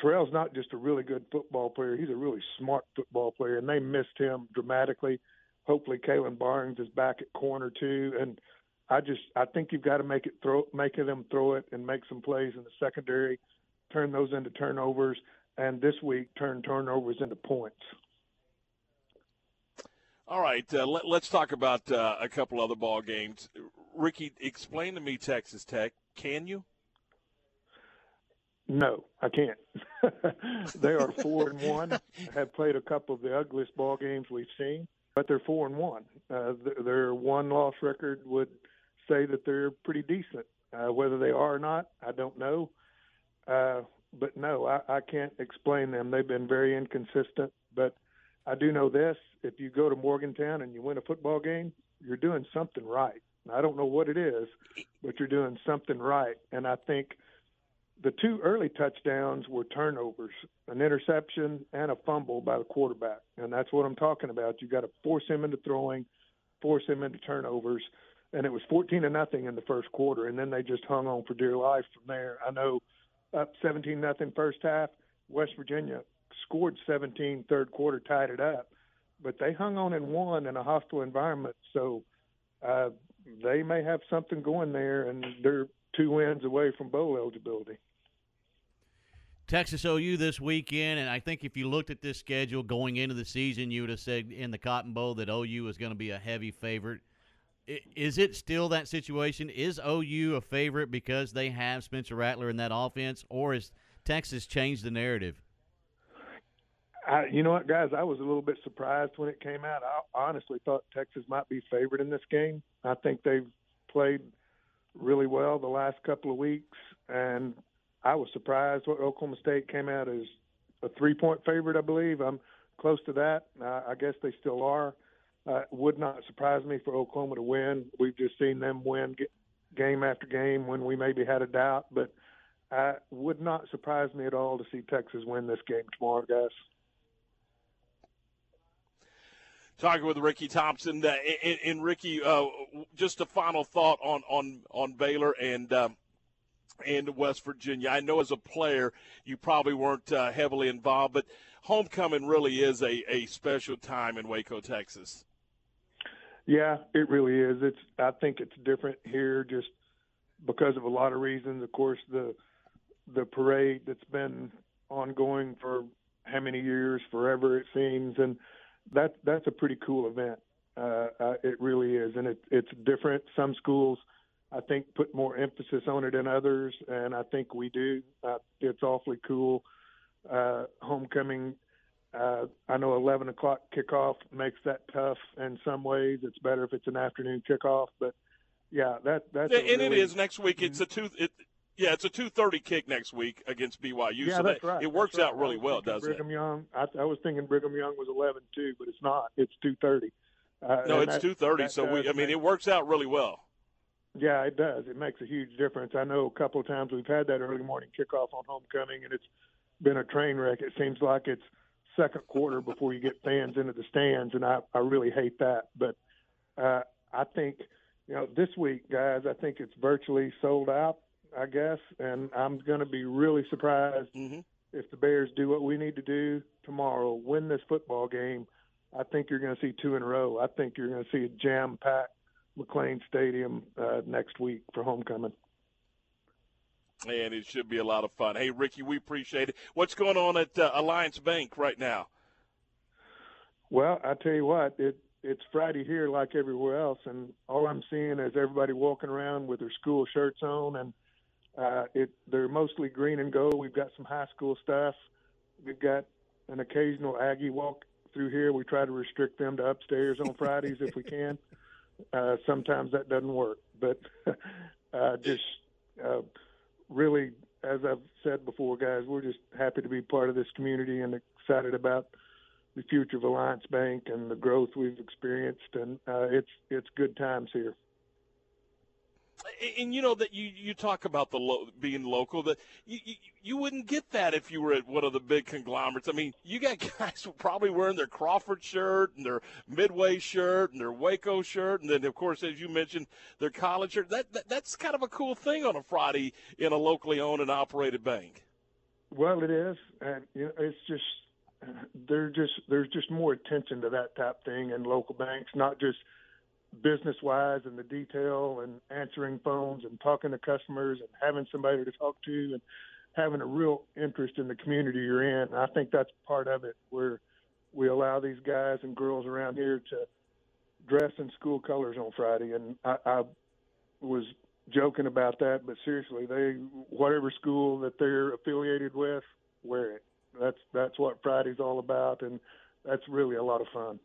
Terrell's not just a really good football player. He's a really smart football player, and they missed him dramatically. Hopefully Kalen Barnes is back at corner too. And I think you've got to make them throw it and make some plays in the secondary, turn those into turnovers, and this week turn turnovers into points. All right, let's talk about a couple other ball games. Ricky, explain to me Texas Tech. Can you? No, I can't. They are 4-1. Have played a couple of the ugliest ball games we've seen, but they're 4-1. Their one-loss record would say that they're pretty decent. Whether they are or not, I don't know. But no, I can't explain them. They've been very inconsistent. But I do know this. If you go to Morgantown and you win a football game, you're doing something right. I don't know what it is, but you're doing something right. And I think the two early touchdowns were turnovers, an interception and a fumble by the quarterback. And that's what I'm talking about. You got to force him into throwing, force him into turnovers. And it was 14-0 in the first quarter. And then they just hung on for dear life from there. I know up 17-0 first half, West Virginia scored 17 third quarter, tied it up. But they hung on and won in a hostile environment. So they may have something going there, and they're 2 wins away from bowl eligibility. Texas OU this weekend, and I think if you looked at this schedule going into the season, you would have said in the Cotton Bowl that OU is going to be a heavy favorite. Is it still that situation? Is OU a favorite because they have Spencer Rattler in that offense, or has Texas changed the narrative? You know what, guys? I was a little bit surprised when it came out. I honestly thought Texas might be favored in this game. I think they've played really well the last couple of weeks, and I was surprised what Oklahoma State came out as a 3-point favorite, I believe. I'm close to that. I guess they still are. It would not surprise me for Oklahoma to win. We've just seen them win game after game when we maybe had a doubt, but it would not surprise me at all to see Texas win this game tomorrow, guys. Talking with Ricky Thompson, and Ricky, just a final thought on Baylor and West Virginia. I know as a player you probably weren't heavily involved, but homecoming really is a special time in Waco, Texas. Yeah, it really is. I think it's different here just because of a lot of reasons. Of course, the parade that's been ongoing for how many years, forever it seems, and that's a pretty cool event. It really is, and it's different. Some schools, I think, put more emphasis on it than others, and I think we do. It's awfully cool. Homecoming, I know 11 o'clock kickoff makes that tough in some ways. It's better if it's an afternoon kickoff, but yeah, that's and really, it is next week. It's a 2:30 kick next week against BYU. Yeah, so that's right. It works out really well, doesn't it? Brigham Young. I was thinking Brigham Young was 11 too, but it's not. It's 2:30. No, it's 2:30. So it works out really well. Yeah, it does. It makes a huge difference. I know a couple of times we've had that early morning kickoff on homecoming, and it's been a train wreck. It seems like it's second quarter before you get fans into the stands, and I really hate that. But I think this week, guys, I think it's virtually sold out, I guess, and I'm going to be really surprised if the Bears do what we need to do tomorrow, win this football game. I think you're going to see 2 in a row. I think you're going to see a jam-packed McLean Stadium next week for homecoming. And it should be a lot of fun. Hey, Ricky, we appreciate it. What's going on at Alliance Bank right now? Well, I tell you what, it's Friday here like everywhere else, and all I'm seeing is everybody walking around with their school shirts on, and they're mostly green and gold. We've got some high school stuff. We've got an occasional Aggie walk through here. We try to restrict them to upstairs on Fridays if we can. Sometimes that doesn't work, but really, as I've said before, guys, we're just happy to be part of this community and excited about the future of Alliance Bank and the growth we've experienced, and it's good times here. And that you talk about being local, that you wouldn't get that if you were at one of the big conglomerates. I mean, you got guys probably wearing their Crawford shirt and their Midway shirt and their Waco shirt, and then of course, as you mentioned, their college shirt. That's kind of a cool thing on a Friday in a locally owned and operated bank. Well, it is, and it's just there's just more attention to that type thing in local banks, not just business-wise and the detail and answering phones and talking to customers and having somebody to talk to and having a real interest in the community you're in. And I think that's part of it, where we allow these guys and girls around here to dress in school colors on Friday. And I was joking about that, but seriously, whatever school that they're affiliated with, wear it. That's what Friday's all about, and that's really a lot of fun.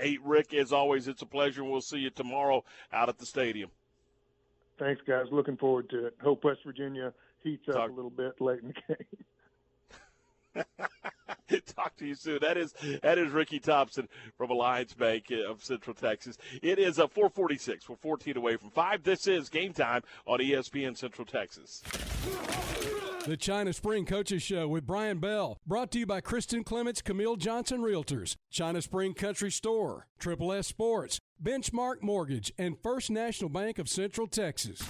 Hey, Rick, as always, it's a pleasure. We'll see you tomorrow out at the stadium. Thanks, guys. Looking forward to it. Hope West Virginia heats up a little bit late in the game. Talk to you soon. That is Ricky Thompson from Alliance Bank of Central Texas. It is a 4:46. We're 14 away from 5. This is Game Time on ESPN Central Texas. The China Spring Coaches Show with Brian Bell, brought to you by Kristen Clements, Camille Johnson Realtors, China Spring Country Store, Triple S Sports, Benchmark Mortgage, and First National Bank of Central Texas.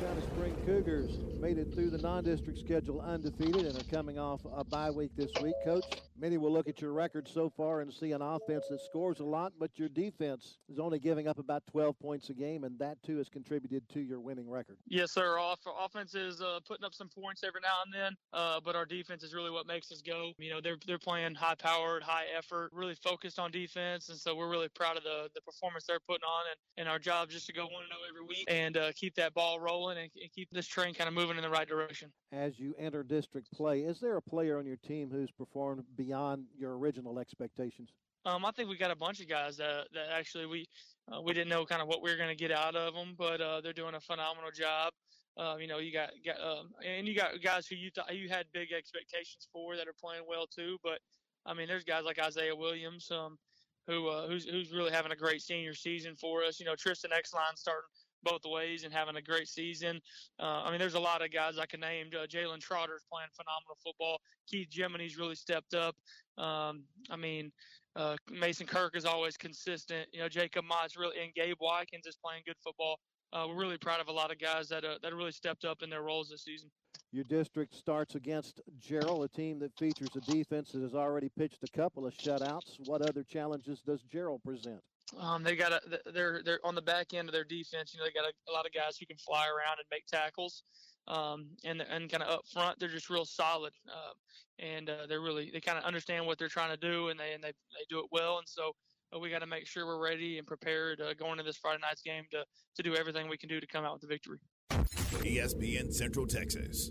China Spring Cougars made it through the non-district schedule undefeated and are coming off a bye week this week. Coach, many will look at your record so far and see an offense that scores a lot, but your defense is only giving up about 12 points a game, and that, too, has contributed to your winning record. Yes, sir. Our offense is putting up some points every now and then, but our defense is really what makes us go. You know, they're playing high-powered, high-effort, really focused on defense, and so we're really proud of the performance they're putting on, and our job is just to go 1-0 every week and keep that ball rolling and keep this train kind of moving in the right direction. As you enter district play, is there a player on your team who's performed beyond your original expectations? I think we got a bunch of guys that actually we didn't know kind of what we were going to get out of them, but they're doing a phenomenal job. You know, you got guys who you thought you had big expectations for that are playing well too. But I mean, there's guys like Isaiah Williams, who's really having a great senior season for us. You know, Tristan Exline starting both ways and having a great season. I mean, there's a lot of guys I can name. Jalen Trotter's playing phenomenal football. Keith Gemini's really stepped up. Mason Kirk is always consistent. You know, Jacob Mott's really, and Gabe Watkins is playing good football. We're really proud of a lot of guys that really stepped up in their roles this season. Your district starts against Gerald, a team that features a defense that has already pitched a couple of shutouts. What other challenges does Gerald present? They're on the back end of their defense. You know, they got a lot of guys who can fly around and make tackles, and kind of up front, they're just real solid, and they kind of understand what they're trying to do, and they do it well. And so we got to make sure we're ready and prepared going into this Friday night's game to do everything we can do to come out with the victory. ESPN Central Texas.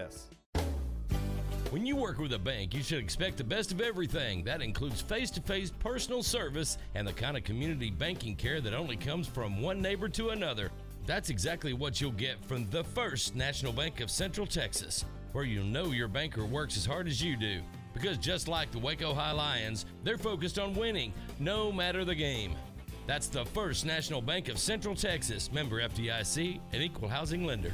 When you work with a bank, you should expect the best of everything. That includes face-to-face personal service and the kind of community banking care that only comes from one neighbor to another. That's exactly what you'll get from the First National Bank of Central Texas, where you know your banker works as hard as you do. Because just like the Waco High Lions, they're focused on winning, no matter the game. That's the First National Bank of Central Texas, member FDIC, an equal housing lender.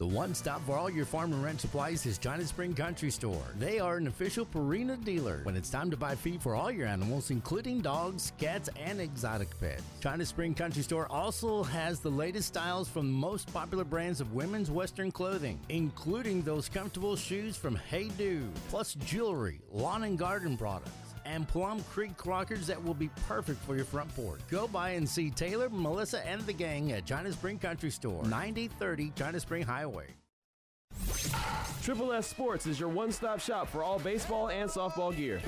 The one stop for all your farm and ranch supplies is China Spring Country Store. They are an official Purina dealer when it's time to buy feed for all your animals, including dogs, cats, and exotic pets. China Spring Country Store also has the latest styles from the most popular brands of women's Western clothing, including those comfortable shoes from Hey Dude, plus jewelry, lawn and garden products, and Plum Creek rockers that will be perfect for your front porch. Go by and see Taylor, Melissa, and the gang at China Spring Country Store, 9030 China Spring Highway. Triple S Sports is your one-stop shop for all baseball and softball gear.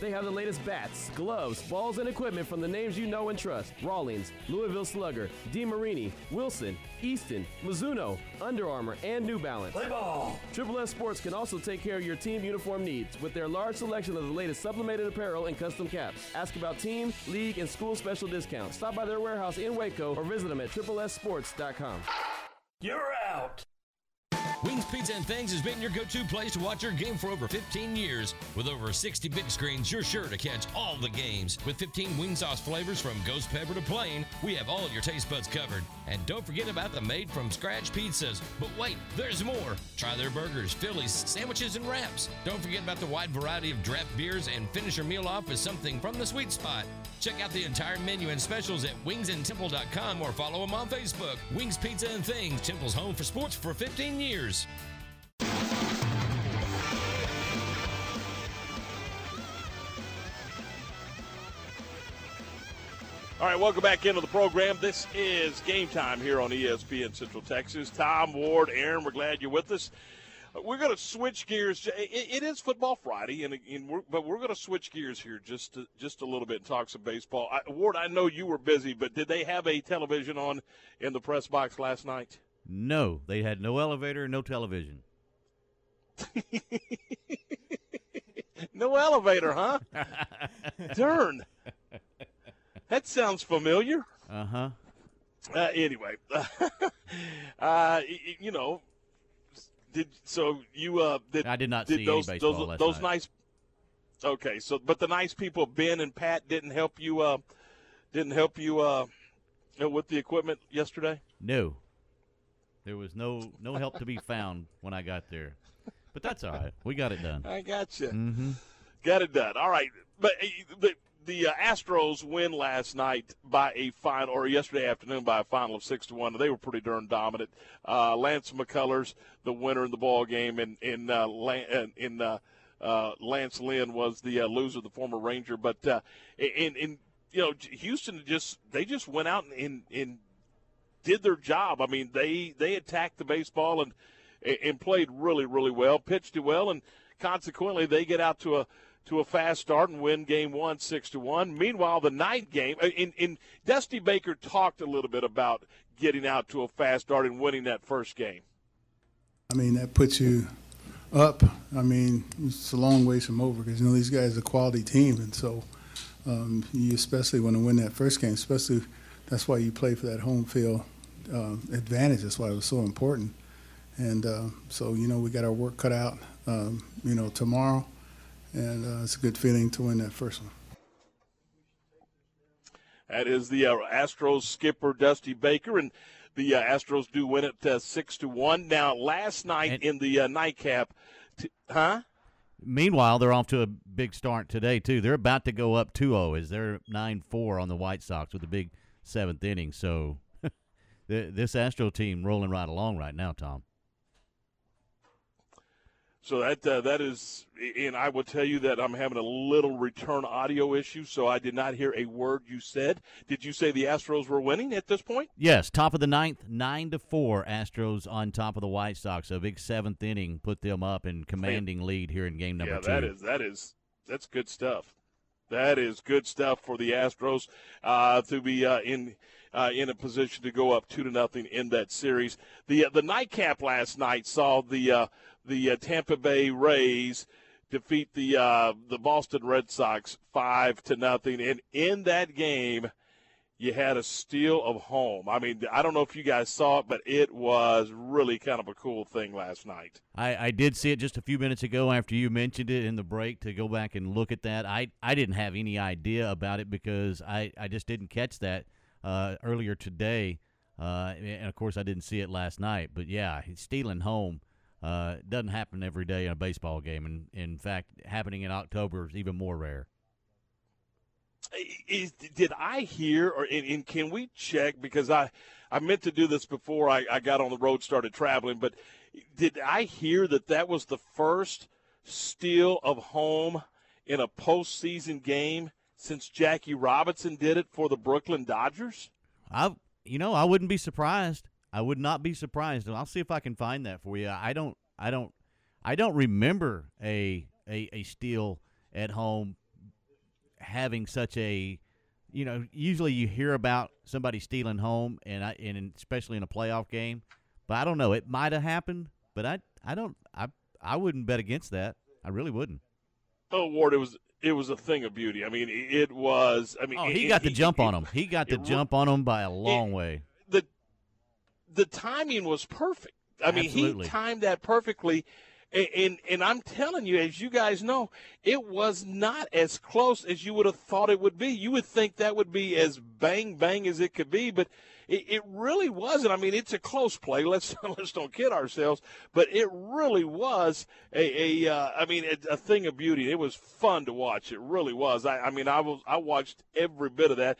They have the latest bats, gloves, balls, and equipment from the names you know and trust: Rawlings, Louisville Slugger, DeMarini, Wilson, Easton, Mizuno, Under Armour, and New Balance. Play ball! Triple S Sports can also take care of your team uniform needs with their large selection of the latest sublimated apparel and custom caps. Ask about team, league, and school special discounts. Stop by their warehouse in Waco or visit them at triplessports.com. You're out! Wings Pizza and Things has been your go-to place to watch your game for over 15 years. With over 60 big screens, you're sure to catch all the games. With 15 wing sauce flavors from ghost pepper to plain, we have all your taste buds covered. And don't forget about the made-from-scratch pizzas. But wait, there's more. Try their burgers, Phillies, sandwiches, and wraps. Don't forget about the wide variety of draft beers, and finish your meal off with something from the sweet spot. Check out the entire menu and specials at wingsandtemple.com or follow them on Facebook. Wings Pizza and Things, Temple's home for sports for 15 years. All right, welcome back into the program. This is Game Time here on ESPN Central Texas. Tom, Ward, Aaron, we're glad you're with us. We're going to switch gears. It is Football Friday, but we're going to switch gears here just a little bit and talk some baseball. Ward, I know you were busy, but did they have a television on in the press box last night? No, they had no elevator, no television. No elevator, huh? Darn. That sounds familiar. Uh-huh. Anyway, you know. I did not see any baseball last night. Okay, so but the nice people Ben and Pat didn't help you with the equipment yesterday? No. There was no help to be found when I got there. But that's all right. We got it done. I got you. Mm-hmm. Got it done. All right. But the Astros win last night yesterday afternoon by a final of 6-1. They were pretty darn dominant. Lance McCullers, the winner in the ball game, and Lance Lynn was the loser, the former Ranger. But Houston just went out and did their job. I mean, they attacked the baseball and played really, really well, pitched it well, and consequently they get out to a fast start and win game one 6-1. Meanwhile, the ninth game, in Dusty Baker talked a little bit about getting out to a fast start and winning that first game. I mean, that puts you up. I mean, it's a long ways from over because, you know, these guys are a quality team. And so you especially want to win that first game, especially that's why you play for that home field advantage. That's why it was so important. And so, you know, we got our work cut out, you know, tomorrow. And it's a good feeling to win that first one. That is the Astros skipper, Dusty Baker, and the Astros do win it 6-1. Now, last night in the nightcap, Meanwhile, they're off to a big start today, too. They're about to go up 2-0 as they're 9-4 on the White Sox with a big seventh inning. So this Astro team rolling right along right now, Tom. So that is, and I will tell you that I'm having a little return audio issue, so I did not hear a word you said. Did you say the Astros were winning at this point? Yes, top of the ninth, 9-4, Astros on top of the White Sox. A big seventh inning put them up in commanding lead here in game number two. Yeah, that's good stuff. That is good stuff for the Astros to be in a position to go up 2-0 in that series. The nightcap last night saw the Tampa Bay Rays defeat the Boston Red Sox 5-0, and in that game, you had a steal of home. I mean, I don't know if you guys saw it, but it was really kind of a cool thing last night. I did see it just a few minutes ago after you mentioned it in the break to go back and look at that. I didn't have any idea about it because I just didn't catch that earlier today, and of course I didn't see it last night. But yeah, stealing home. It doesn't happen every day in a baseball game, and in fact, happening in October is even more rare. Did I hear, and can we check, because I meant to do this before I got on the road, started traveling, but did I hear that was the first steal of home in a postseason game since Jackie Robinson did it for the Brooklyn Dodgers? I wouldn't be surprised. I would not be surprised. I'll see if I can find that for you. I don't remember a steal at home having such a, you know, usually you hear about somebody stealing home and especially in a playoff game, but I don't know. It might have happened, but I wouldn't bet against that. I really wouldn't. Oh, Ward, it was a thing of beauty. I mean, it was. I mean, he got the jump on him by a long way. The timing was perfect. I mean, absolutely. He timed that perfectly. And I'm telling you, as you guys know, it was not as close as you would have thought it would be. You would think that would be as bang, bang as it could be, but it really wasn't. I mean, it's a close play. Let's don't kid ourselves, but it really was a thing of beauty. It was fun to watch. It really was. I watched every bit of that.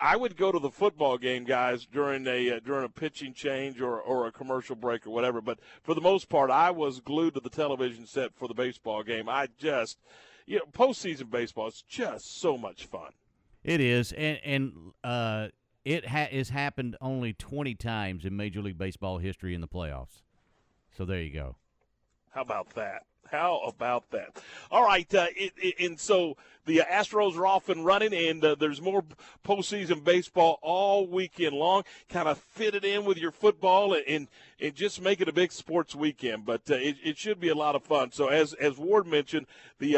I would go to the football game, guys, during a pitching change or a commercial break or whatever, but for the most part, I was glued to the television set for the baseball game. Postseason baseball is just so much fun. It is, and it has happened only 20 times in Major League Baseball history in the playoffs. So there you go. How about that? All right, and so the Astros are off and running, and there's more postseason baseball all weekend long. Kind of fit it in with your football and just make it a big sports weekend. But it should be a lot of fun. So as Ward mentioned, the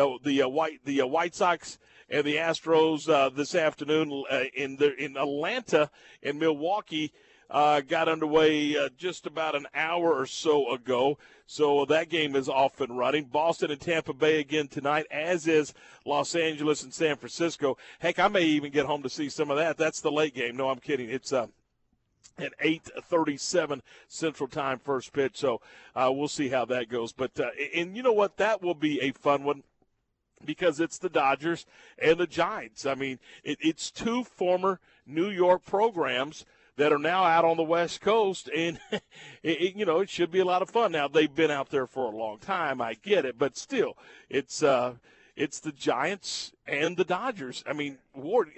White Sox and the Astros this afternoon in Atlanta and Milwaukee. Got underway just about an hour or so ago, so that game is off and running. Boston and Tampa Bay again tonight, as is Los Angeles and San Francisco. Heck, I may even get home to see some of that. That's the late game. No, I'm kidding. It's at 8:37 Central Time first pitch, so we'll see how that goes. But and you know what? That will be a fun one. Because it's the Dodgers and the Giants. I mean, it's two former New York programs that are now out on the West Coast, and it should be a lot of fun. Now, they've been out there for a long time. I get it, but still, it's the Giants and the Dodgers. I mean, Ward,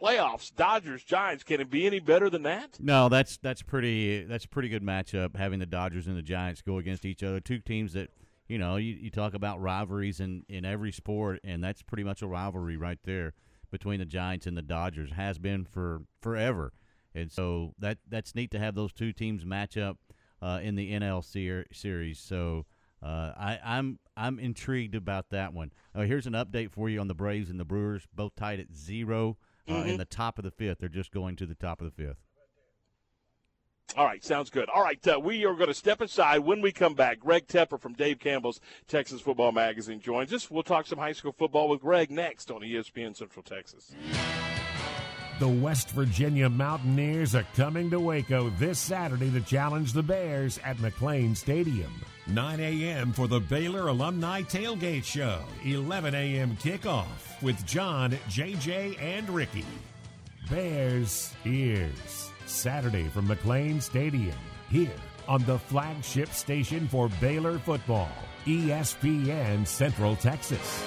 playoffs, Dodgers, Giants. Can it be any better than that? No, that's pretty good matchup. Having the Dodgers and the Giants go against each other, two teams that. You know, you talk about rivalries in every sport, and that's pretty much a rivalry right there between the Giants and the Dodgers. Has been for forever. And so that's neat to have those two teams match up in the NL series. So I'm intrigued about that one. Here's an update for you on the Braves and the Brewers, both tied at 0 in the top of the fifth. They're just going to the top of the fifth. All right, sounds good. All right, we are going to step aside. When we come back, Greg Tepper from Dave Campbell's Texas Football Magazine joins us. We'll talk some high school football with Greg next on ESPN Central Texas. The West Virginia Mountaineers are coming to Waco this Saturday to challenge the Bears at McLane Stadium. 9 a.m. for the Baylor Alumni Tailgate Show. 11 a.m. kickoff with John, JJ, and Ricky. Bears Ears. Saturday from McLane Stadium, here on the flagship station for Baylor football, ESPN Central Texas.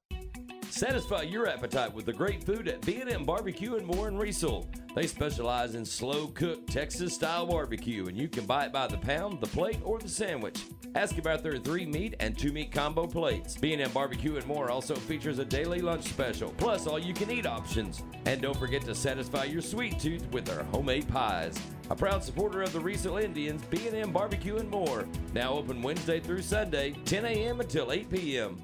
Satisfy your appetite with the great food at B&M Barbecue and More in Riesel. They specialize in slow-cooked Texas-style barbecue, and you can buy it by the pound, the plate, or the sandwich. Ask about their 3-meat and 2-meat combo plates. B&M Barbecue and More also features a daily lunch special, plus all-you-can-eat options. And don't forget to satisfy your sweet tooth with their homemade pies. A proud supporter of the Riesel Indians, B&M Barbecue and More. Now open Wednesday through Sunday, 10 a.m. until 8 p.m.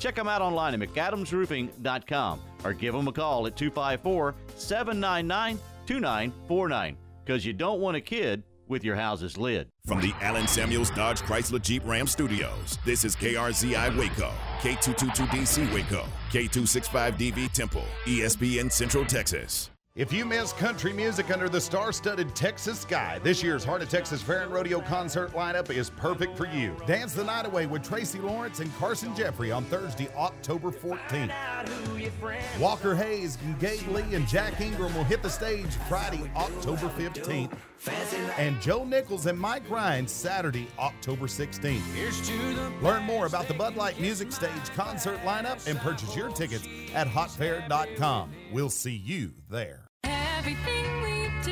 Check them out online at mcadamsroofing.com or give them a call at 254-799-2949 because you don't want a kid with your house's lid. From the Allen Samuels Dodge Chrysler Jeep Ram Studios, this is KRZI Waco, K222DC Waco, K265DV Temple, ESPN Central Texas. If you miss country music under the star-studded Texas sky, this year's Heart of Texas Fair and Rodeo concert lineup is perfect for you. Dance the night away with Tracy Lawrence and Carson Jeffrey on Thursday, October 14th. Walker Hayes, Gabe Lee, and Jack Ingram will hit the stage Friday, October 15th. And Joe Nichols and Mike Ryan Saturday, October 16th. Learn more about the Bud Light Music Stage concert lineup and purchase your tickets at hotfair.com. We'll see you there. Everything we do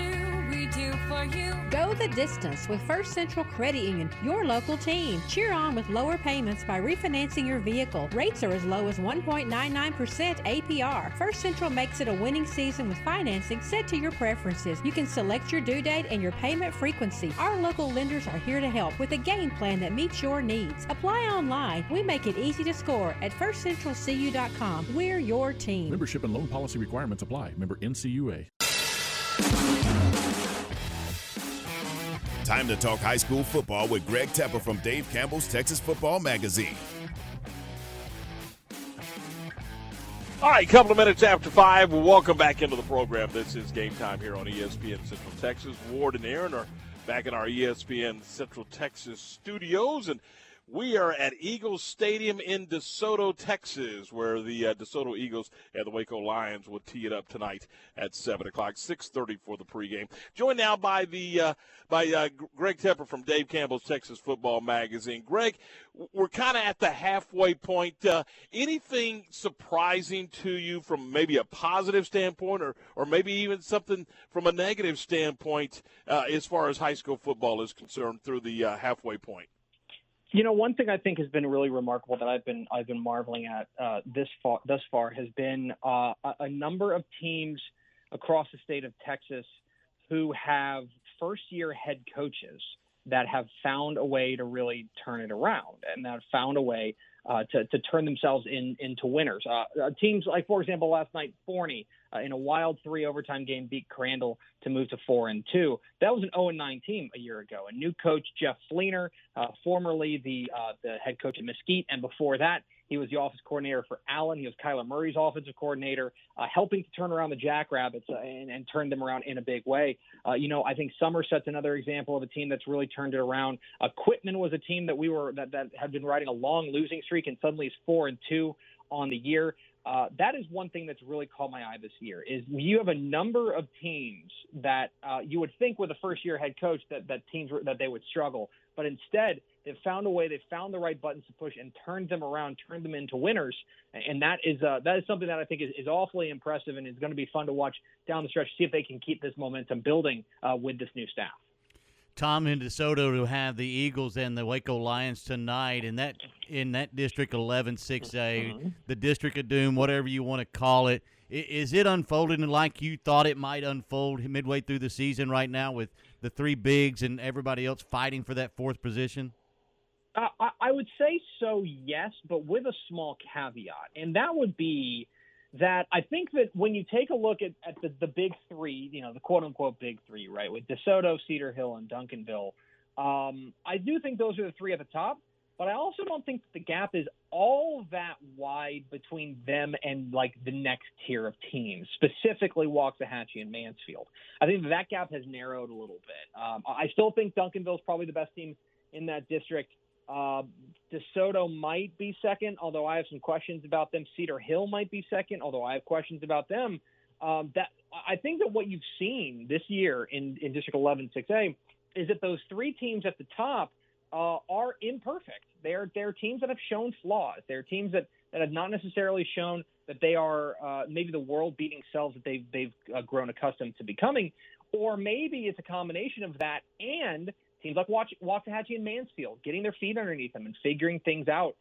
for you. Go the distance with First Central Credit Union, your local team. Cheer on with lower payments by refinancing your vehicle. Rates are as low as 1.99% APR. First Central makes it a winning season with financing set to your preferences. You can select your due date and your payment frequency. Our local lenders are here to help with a game plan that meets your needs. Apply online. We make it easy to score at firstcentralcu.com. We're your team. Membership and loan policy requirements apply. Member NCUA. Time to talk high school football with Greg Tepper from Dave Campbell's Texas Football Magazine. All right, a couple of minutes after 5, we'll welcome back into the program. This is Game Time here on ESPN Central Texas. Ward and Aaron are back in our ESPN Central Texas studios, and we are at Eagles Stadium in DeSoto, Texas, where the DeSoto Eagles and the Waco Lions will tee it up tonight at 7 o'clock, 6:30 for the pregame. Joined now by Greg Tepper from Dave Campbell's Texas Football Magazine. Greg, we're kind of at the halfway point. Anything surprising to you from maybe a positive standpoint or maybe even something from a negative standpoint as far as high school football is concerned through the halfway point? You know, one thing I think has been really remarkable that I've been marveling at thus far has been a number of teams across the state of Texas who have first-year head coaches that have found a way to really turn it around and that have found a way to turn themselves into winners. Teams like, for example, last night, Forney in a wild 3-overtime game beat Crandall to move to 4-2. That was an 0-9 team a year ago. A new coach, Jeff Fleener, formerly the head coach at Mesquite, and before that, he was the offensive coordinator for Allen. He was Kyler Murray's offensive coordinator, helping to turn around the Jackrabbits and turn them around in a big way. I think Somerset's another example of a team that's really turned it around. Quitman was a team that had been riding a long losing streak and suddenly is 4-2 on the year. That is one thing that's really caught my eye this year is you have a number of teams that you would think with a first-year head coach that they would struggle, but instead they've found a way. They've found the right buttons to push and turned them around, turned them into winners, and that is something that I think is awfully impressive and is going to be fun to watch down the stretch, see if they can keep this momentum building with this new staff. Tom in DeSoto to have the Eagles and the Waco Lions tonight in that District 11 6A, the District of Doom, whatever you want to call it. Is it unfolding like you thought it might unfold midway through the season right now with the three bigs and everybody else fighting for that fourth position? I would say so, yes, but with a small caveat, and that would be that I think that when you take a look at the big three, you know, the quote-unquote big three, right, with DeSoto, Cedar Hill, and Duncanville, I do think those are the three at the top, but I also don't think that the gap is all that wide between them and, like, the next tier of teams, specifically Waxahachie and Mansfield. I think that gap has narrowed a little bit. I still think Duncanville is probably the best team in that district. DeSoto might be second, although I have some questions about them. Cedar Hill might be second, although I have questions about them. That I think that what you've seen this year in District 11 6A is that those three teams at the top are imperfect. They're teams that have shown flaws. They're teams that have not necessarily shown that they are maybe the world-beating selves that they've grown accustomed to becoming, or maybe it's a combination of that and teams like Waxahachie and Mansfield getting their feet underneath them and figuring things out.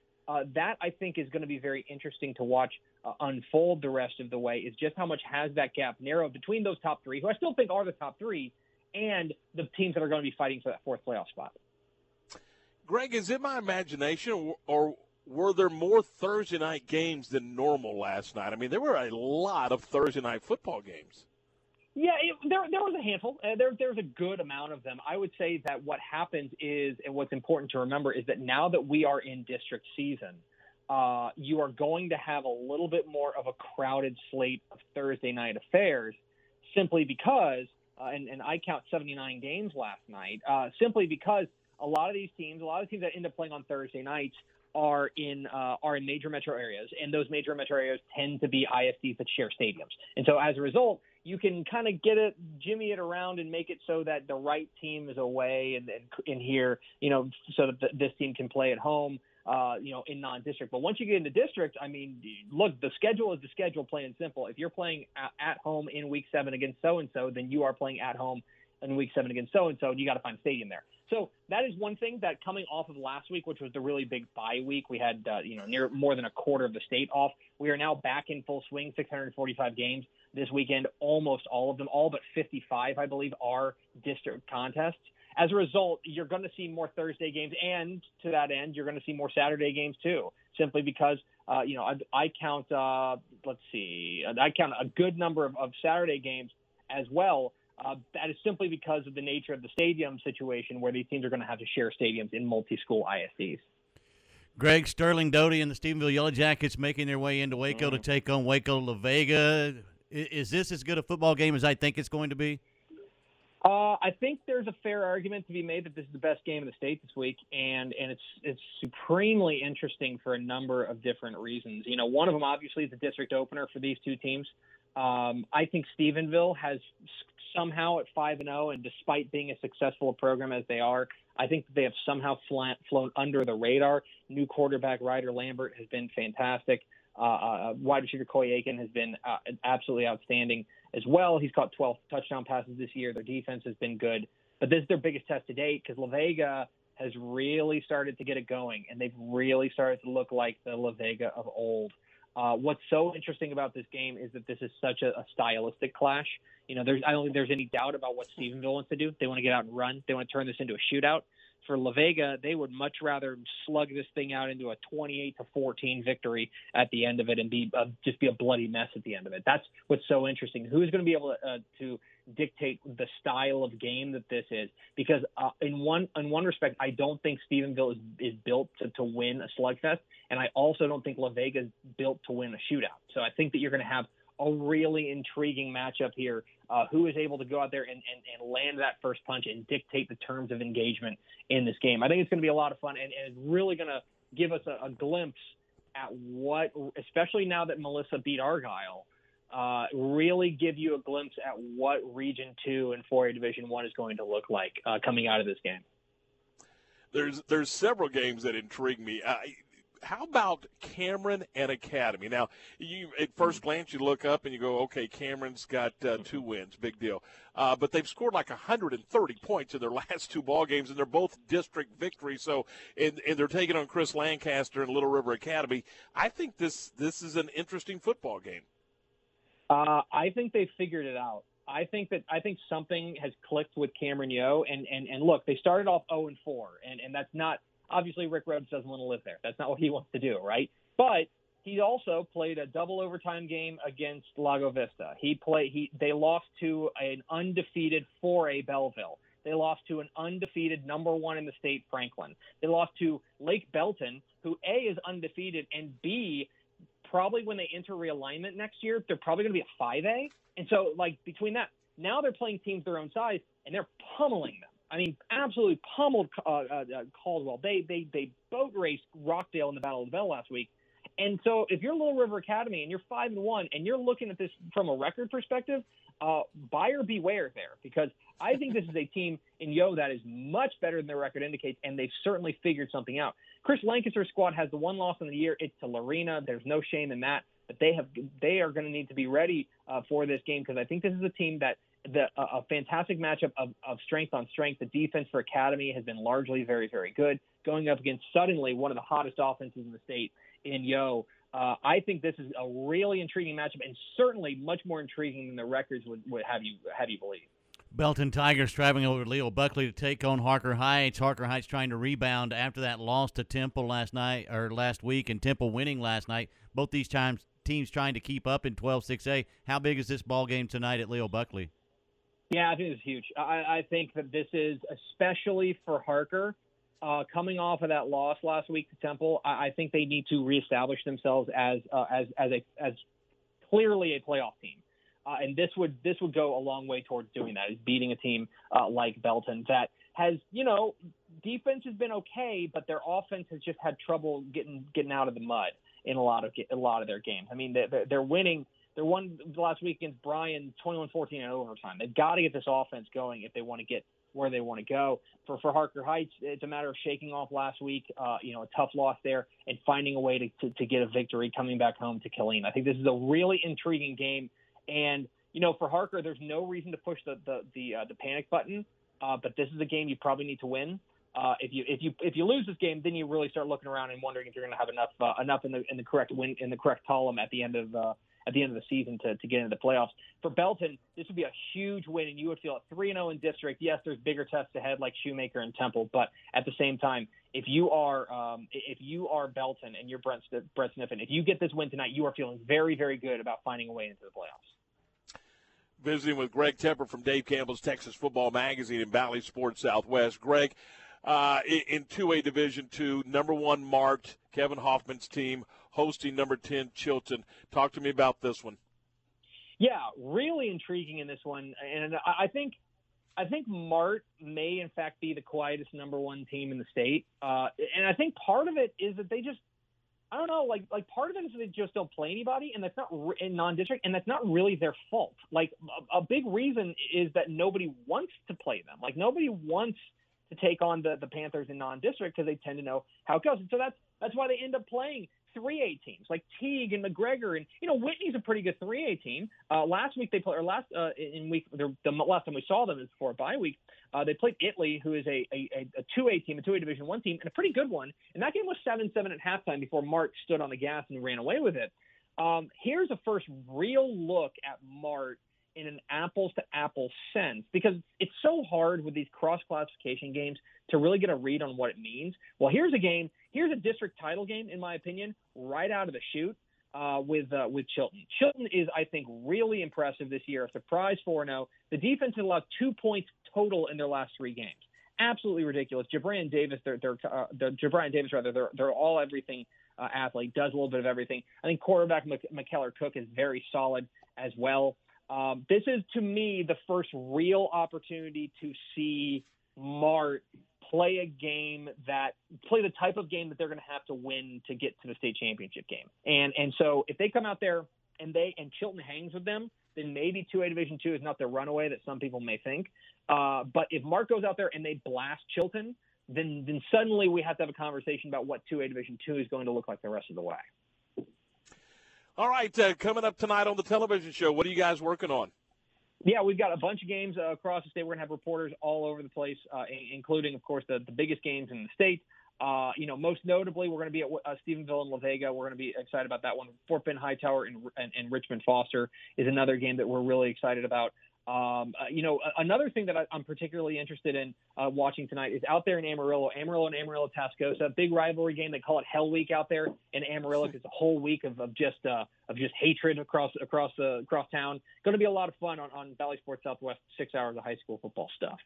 That, I think, is going to be very interesting to watch unfold the rest of the way, is just how much has that gap narrowed between those top three, who I still think are the top three, and the teams that are going to be fighting for that fourth playoff spot. Greg, is it my imagination, or were there more Thursday night games than normal last night? I mean, there were a lot of Thursday night football games. Yeah, there was a handful. There's a good amount of them. I would say that what happens is, and what's important to remember, is that now that we are in district season, you are going to have a little bit more of a crowded slate of Thursday night affairs, simply because, and I count 79 games last night, simply because a lot of the teams that end up playing on Thursday nights are in major metro areas, and those major metro areas tend to be ISDs that share stadiums. And so as a result, you can kind of jimmy it around and make it so that the right team is away and in here, you know, so that this team can play at home, you know, in non-district. But once you get into district, I mean, look, the schedule is the schedule, plain and simple. If you're playing at home in week 7 against so-and-so, then you are playing at home in week 7 against so-and-so, and you got to find a stadium there. So that is one thing that, coming off of last week, which was the really big bye week, we had near more than a quarter of the state off. We are now back in full swing, 645 games this weekend. Almost all of them, all but 55, I believe, are district contests. As a result, you're going to see more Thursday games, and to that end, you're going to see more Saturday games too, simply because I count a good number of Saturday games as well. That is simply because of the nature of the stadium situation, where these teams are going to have to share stadiums in multi-school ISDs. Greg, Sterling Doty and the Stephenville Yellow Jackets making their way into Waco to take on Waco La Vega. Is this as good a football game as I think it's going to be? I think there's a fair argument to be made that this is the best game in the state this week, and it's supremely interesting for a number of different reasons. You know, one of them obviously is the district opener for these two teams. I think Stephenville has somehow at 5-0, and despite being as successful a program as they are, I think they have somehow flown under the radar. New quarterback Ryder Lambert has been fantastic. Wide receiver Coy Aiken has been absolutely outstanding as well. He's caught 12 touchdown passes this year. Their defense has been good. But this is their biggest test to date, because La Vega has really started to get it going, and they've really started to look like the La Vega of old. What's so interesting about this game is that this is such a stylistic clash. You know, I don't think there's any doubt about what Stephenville wants to do. They want to get out and run. They want to turn this into a shootout. For La Vega, they would much rather slug this thing out into a 28-14 victory at the end of it, and just be a bloody mess at the end of it. That's what's so interesting. Who's going to be able to dictate the style of game that this is? Because in one respect, I don't think Stephenville is built to win a slugfest, and I also don't think La Vega is built to win a shootout. So I think that you're going to have a really intriguing matchup here. Who is able to go out there and land that first punch and dictate the terms of engagement in this game? I think it's going to be a lot of fun, and it's really going to give us a glimpse at what, especially now that Melissa beat Argyle, really give you a glimpse at what Region 2 and 4A Division 1 is going to look like coming out of this game. There's several games that intrigue me. How about Cameron and Academy? Now, you at first glance, you look up and you go, okay, Cameron's got 2 wins, big deal. But they've scored like 130 points in their last 2 ball games, and they're both district victories. So, and they're taking on Chris Lancaster and Little River Academy. I think this is an interesting football game. I think they figured it out. I think something has clicked with Cameron Yeo. And look, they started off 0-4, and that's not. Obviously, Rick Rhodes doesn't want to live there. That's not what he wants to do, right? But he also played a double overtime game against Lago Vista. They lost to an undefeated 4A Belleville. They lost to an undefeated number 1 in the state, Franklin. They lost to Lake Belton, who A, is undefeated, and B, probably when they enter realignment next year, they're probably going to be a 5A. And so, like, between that, now they're playing teams their own size, and they're pummeling them. I mean, absolutely pummeled Caldwell. They boat raced Rockdale in the Battle of the Bell last week, And so if you're Little River Academy and you're 5-1 and you're looking at this from a record perspective, buyer beware there, because I think this is a team in Yo that is much better than their record indicates, and they've certainly figured something out. Chris Lancaster's squad has the one loss in the year. It's to Lorena. There's no shame in that, but they are going to need to be ready for this game, because I think this is a team that a fantastic matchup of strength on strength. The defense for Academy has been largely very, very good, going up against suddenly one of the hottest offenses in the state in Yo. I think this is a really intriguing matchup, and certainly much more intriguing than the records would have you believe. Belton Tigers traveling over to Leo Buckley to take on Harker Heights. Harker Heights trying to rebound after that loss to Temple last week, and Temple winning last night. Both these teams trying to keep up in 12-6A. How big is this ball game tonight at Leo Buckley? Yeah, I think it's huge. I think that this is, especially for Harker, coming off of that loss last week to Temple, I think they need to reestablish themselves as clearly a playoff team, and this would go a long way towards doing that. Is beating a team like Belton that has, defense has been okay, but their offense has just had trouble getting out of the mud in a lot of their games. I mean, they're winning. They won last week against Bryan 21-14 in overtime. They've got to get this offense going if they want to get where they want to go. For Harker Heights, it's a matter of shaking off last week, a tough loss there, and finding a way to get a victory coming back home to Killeen. I think this is a really intriguing game. And, for Harker, there's no reason to push the panic button, but this is a game you probably need to win. If you lose this game, then you really start looking around and wondering if you're going to have enough in the correct win, in the correct column at the end of the season to get into the playoffs. For Belton, this would be a huge win, and you would feel at 3-0 in district. Yes, there's bigger tests ahead like Shoemaker and Temple, but at the same time, if you are Belton and you're Brett Sniffen, if you get this win tonight, you are feeling very, very good about finding a way into the playoffs. Visiting with Greg Tepper from Dave Campbell's Texas Football Magazine and Valley Sports Southwest. Greg, in 2A Division II, number 1 marked Kevin Hoffman's team hosting number 10 Chilton. Talk to me about this one. Yeah, really intriguing in this one, and I think Mart may in fact be the quietest number 1 team in the state, and I think part of it is that they just, I don't know, like part of it is they just don't play anybody, and that's not in non-district, and that's not really their fault. Like a big reason is that nobody wants to play them. Like nobody wants to take on the Panthers in non-district because they tend to know how it goes, and so that's why they end up playing 3A teams like Teague and McGregor, and Whitney's a pretty good 3A team. Last time we saw them is before a bye week. They played Italy, who is a 2A team, a 2A Division I team, and a pretty good one. And that game was 7-7 at halftime before Mart stood on the gas and ran away with it. Here's a first real look at Mart in an apples-to-apples sense, because it's so hard with these cross-classification games to really get a read on what it means. Well, here's a district title game, in my opinion, right out of the chute with Chilton. Chilton is, I think, really impressive this year, a surprise 4-0. The defense has allowed 2 points total in their last 3 games. Absolutely ridiculous. Jabrian Davis, they're all everything athlete, does a little bit of everything. I think quarterback McKellar Cook is very solid as well. This is, to me, the first real opportunity to see Mart play the type of game that they're going to have to win to get to the state championship game. And so if they come out there and Chilton hangs with them, then maybe 2A Division II is not the runaway that some people may think. But if Mart goes out there and they blast Chilton, then suddenly we have to have a conversation about what 2A Division II is going to look like the rest of the way. All right, coming up tonight on the television show, what are you guys working on? Yeah, we've got a bunch of games across the state. We're going to have reporters all over the place, including, of course, the biggest games in the state. Most notably, we're going to be at Stephenville and La Vega. We're going to be excited about that one. Fort Bend Hightower and Richmond Foster is another game that we're really excited about. Another thing that I'm particularly interested in watching tonight is out there in Amarillo and Amarillo-Tascosa, big rivalry game. They call it Hell Week out there in Amarillo because it's a whole week of just hatred across town. Going to be a lot of fun on Valley Sports Southwest, 6 hours of high school football stuff.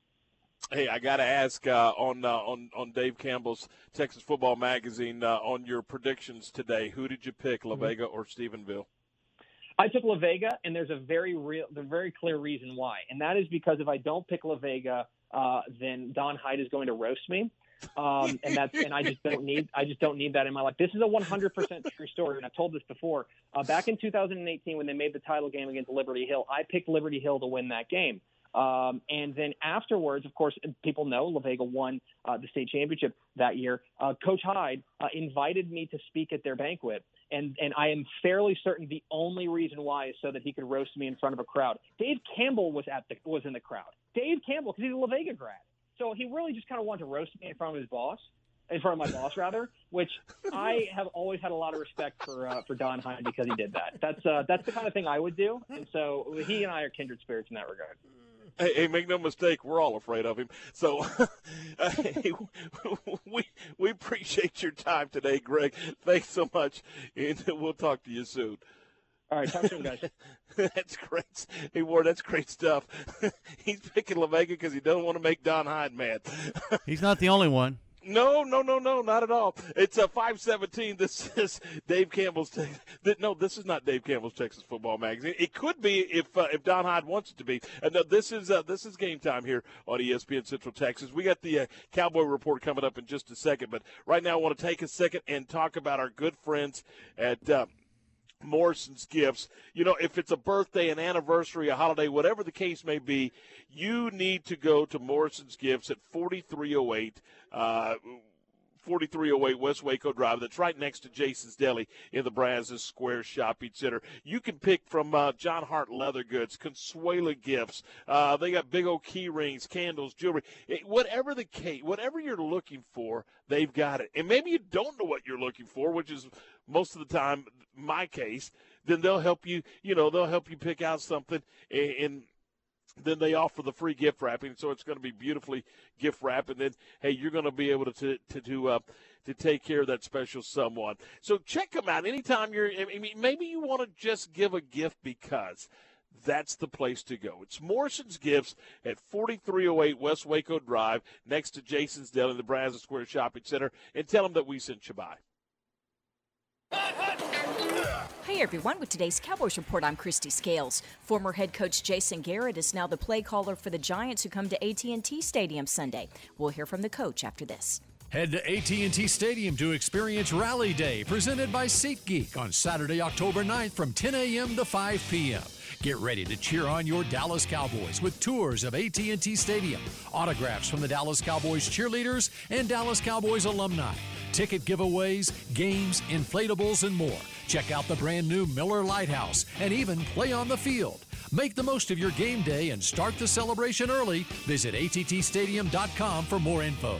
Hey, I got to ask on Dave Campbell's Texas Football Magazine on your predictions today. Who did you pick, La Vega or Stephenville? I took La Vega, and there's a very clear reason why, and that is because if I don't pick La Vega, then Don Hyde is going to roast me. And I just don't need that in my life. This is a 100% true story, and I've told this before. Back in 2018, when they made the title game against Liberty Hill, I picked Liberty Hill to win that game. And then afterwards, of course, people know La Vega won the state championship that year. Coach Hyde invited me to speak at their banquet, and I am fairly certain the only reason why is so that he could roast me in front of a crowd. Dave Campbell was in the crowd. Dave Campbell, because he's a La Vega grad, so he really just kind of wanted to roast me in front of his boss. In front of my boss, rather, which I have always had a lot of respect for Don Hyde because he did that. That's the kind of thing I would do, and so he and I are kindred spirits in that regard. Hey, make no mistake, we're all afraid of him. So we appreciate your time today, Greg. Thanks so much, and we'll talk to you soon. All right, talk to him, guys. That's great. Hey, Ward, that's great stuff. He's picking La Vega because he doesn't want to make Don Hyde mad. He's not the only one. No, not at all. It's 5:17. This is Dave Campbell's. No, this is not Dave Campbell's Texas Football Magazine. It could be if Don Hyde wants it to be. No, this is game time here on ESPN Central Texas. We got the Cowboy Report coming up in just a second, but right now I want to take a second and talk about our good friends at Morrison's Gifts. You know, if it's a birthday, an anniversary, a holiday, whatever the case may be, you need to go to Morrison's Gifts at 4308 West Waco Drive. That's right next to Jason's Deli in the Brazos Square Shopping Center. You can pick from John Hart Leather Goods, Consuela Gifts. They got big old key rings, candles, jewelry. Whatever the case, whatever you're looking for, they've got it. And maybe you don't know what you're looking for, which is most of the time my case. Then they'll help you. You know, they'll help you pick out something and then they offer the free gift wrapping, so it's going to be beautifully gift wrapped. And then, hey, you're going to be able to take care of that special someone. So check them out anytime you're. I mean, maybe you want to just give a gift because that's the place to go. It's Morrison's Gifts at 4308 West Waco Drive, next to Jason's Deli in the Brazos Square Shopping Center, and tell them that we sent you by. Hi everyone, with today's Cowboys Report, I'm Christy Scales. Former head coach Jason Garrett is now the play caller for the Giants who come to AT&T Stadium Sunday. We'll hear from the coach after this. Head to AT&T Stadium to experience Rally Day, presented by SeatGeek on Saturday, October 9th from 10 a.m. to 5 p.m. Get ready to cheer on your Dallas Cowboys with tours of AT&T Stadium, autographs from the Dallas Cowboys cheerleaders and Dallas Cowboys alumni, ticket giveaways, games, inflatables, and more. Check out the brand new Miller Lighthouse and even play on the field. Make the most of your game day and start the celebration early. Visit attstadium.com for more info.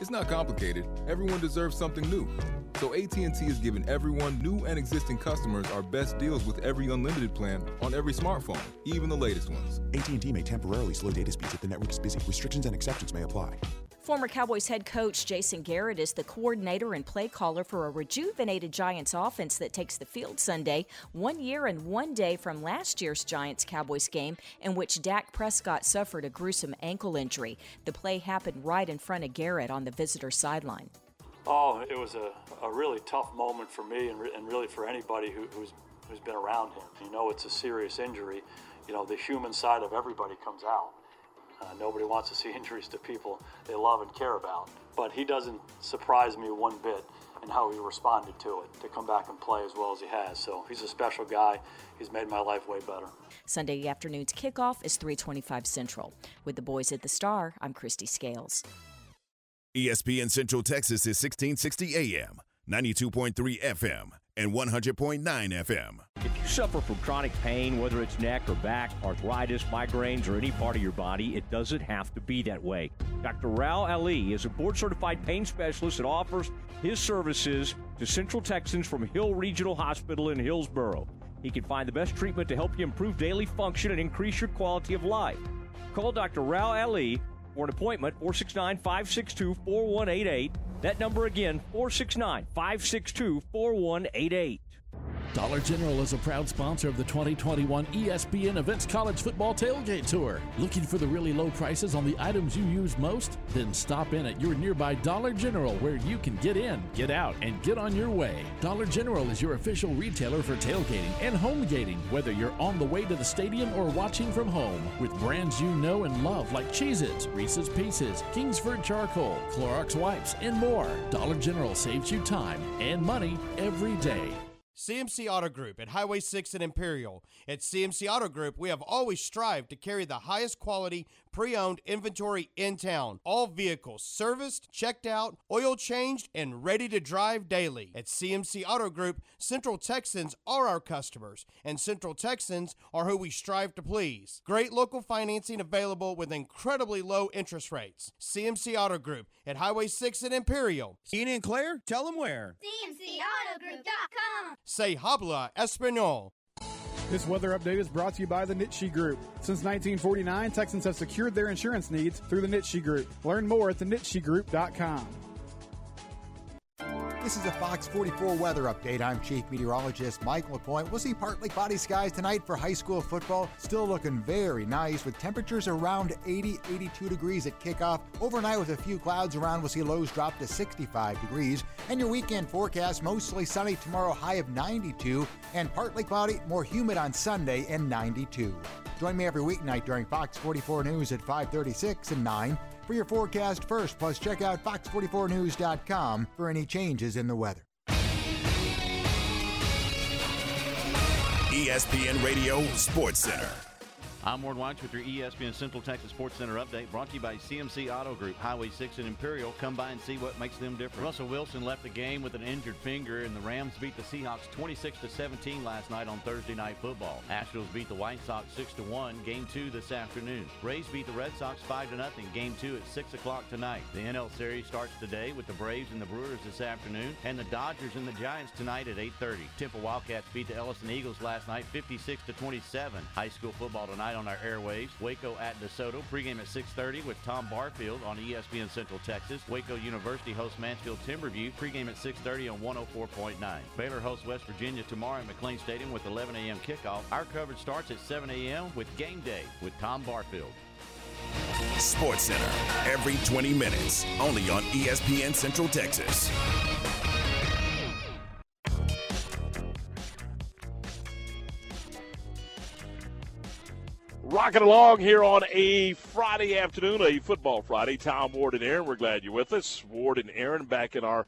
It's not complicated. Everyone deserves something new. So AT&T is giving everyone, new and existing customers, our best deals with every unlimited plan on every smartphone, even the latest ones. AT&T may temporarily slow data speeds if the network is busy. Restrictions and exceptions may apply. Former Cowboys head coach Jason Garrett is the coordinator and play caller for a rejuvenated Giants offense that takes the field Sunday, 1 year and 1 day from last year's Giants-Cowboys game in which Dak Prescott suffered a gruesome ankle injury. The play happened right in front of Garrett on the visitor sideline. Oh, it was a really tough moment for me and really for anybody who's been around him. You know, it's a serious injury. You know, the human side of everybody comes out. Nobody wants to see injuries to people they love and care about. But he doesn't surprise me one bit in how he responded to it, to come back and play as well as he has. So he's a special guy. He's made my life way better. Sunday afternoon's kickoff is 3:25 Central. With the boys at the Star, I'm Christy Scales. ESPN Central Texas is 1660 AM, 92.3 FM, and 100.9 FM. If you suffer from chronic pain, whether it's neck or back, arthritis, migraines, or any part of your body, it doesn't have to be that way. Dr. Rao Ali is a board-certified pain specialist that offers his services to Central Texans from Hill Regional Hospital in Hillsboro. He can find the best treatment to help you improve daily function and increase your quality of life. Call Dr. Rao Ali for an appointment, 469-562-4188. That number again, 469-562-4188. Dollar General is a proud sponsor of the 2021 ESPN Events College Football Tailgate Tour. Looking for the really low prices on the items you use most? Then stop in at your nearby Dollar General, where you can get in, get out, and get on your way. Dollar General is your official retailer for tailgating and homegating, whether you're on the way to the stadium or watching from home. With brands you know and love like Cheez-Its, Reese's Pieces, Kingsford Charcoal, Clorox Wipes, and more. Dollar General saves you time and money every day. CMC Auto Group at Highway 6 and Imperial. At CMC Auto Group, we have always strived to carry the highest quality pre-owned inventory in town. All vehicles serviced, checked out, oil changed, and ready to drive daily. At CMC Auto Group, Central Texans are our customers, and Central Texans are who we strive to please. Great local financing available with incredibly low interest rates. CMC Auto Group at Highway 6 and Imperial. Ina and Claire, tell them where. CMCAutogroup.com. Say habla español. This weather update is brought to you by the Nitshe Group. Since 1949, Texans have secured their insurance needs through the Nitshe Group. Learn more at thenitshegroup.com. This is a Fox 44 weather update. I'm Chief Meteorologist Mike LaPointe. We'll see partly cloudy skies tonight for high school football. Still looking very nice with temperatures around 80, 82 degrees at kickoff. Overnight with a few clouds around, we'll see lows drop to 65 degrees. And your weekend forecast, mostly sunny tomorrow, high of 92. And partly cloudy, more humid on Sunday and 92. Join me every weeknight during Fox 44 News at 5:36 and 9. For your forecast first, plus check out fox44news.com for any changes in the weather. ESPN Radio Sports Center. I'm Ward Weitz with your ESPN Central Texas Sports Center update, brought to you by CMC Auto Group, Highway 6 and Imperial. Come by and see what makes them different. Russell Wilson left the game with an injured finger, and the Rams beat the Seahawks 26-17 last night on Thursday Night Football. Astros beat the White Sox 6-1, Game 2 this afternoon. Rays beat the Red Sox 5-0, Game 2 at 6 o'clock tonight. The NL Series starts today with the Braves and the Brewers this afternoon, and the Dodgers and the Giants tonight at 8:30. Temple Wildcats beat the Ellison Eagles last night 56-27. High school football tonight on our airwaves. Waco at DeSoto, pregame at 6:30 with Tom Barfield on ESPN Central Texas. Waco University hosts Mansfield Timberview, pregame at 6:30 on 104.9. Baylor hosts West Virginia tomorrow at McLean Stadium with 11 a.m. kickoff. Our coverage starts at 7 a.m. with Game Day with Tom Barfield. Sports Center, every 20 minutes, only on ESPN Central Texas. Rocking along here on a Friday afternoon, a football Friday. Tom, Ward, and Aaron, we're glad you're with us. Ward and Aaron back in our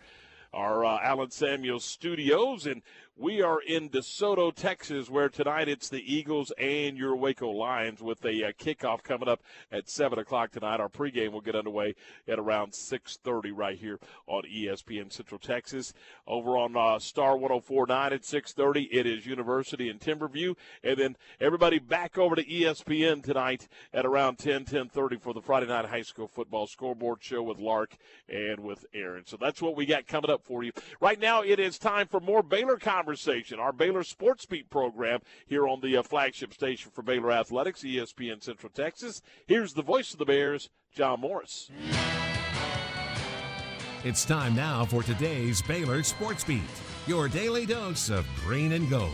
Allen Samuels studios, and we are in DeSoto, Texas, where tonight it's the Eagles and your Waco Lions with a kickoff coming up at 7 o'clock tonight. Our pregame will get underway at around 6:30 right here on ESPN Central Texas. Over on Star 104.9 at 6:30, it is University and Timberview. And then everybody back over to ESPN tonight at around 10:30 for the Friday Night High School Football Scoreboard Show with Lark and with Aaron. So that's what we got coming up for you. Right now it is time for more Baylor conversation. Our Baylor Sports Beat program here on the flagship station for Baylor Athletics, ESPN Central Texas. Here's the voice of the Bears, John Morris. It's time now for today's Baylor Sports Beat, your daily dose of green and gold.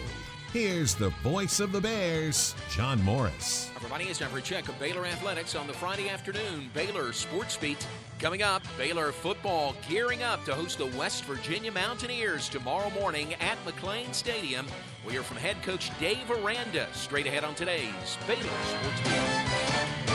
Here's the voice of the Bears, John Morris. Everybody, it's time for a check of Baylor Athletics on the Friday afternoon Baylor Sports Beat. Coming up, Baylor football gearing up to host the West Virginia Mountaineers tomorrow morning at McLean Stadium. We'll hear from head coach Dave Aranda straight ahead on today's Baylor Sports Beat.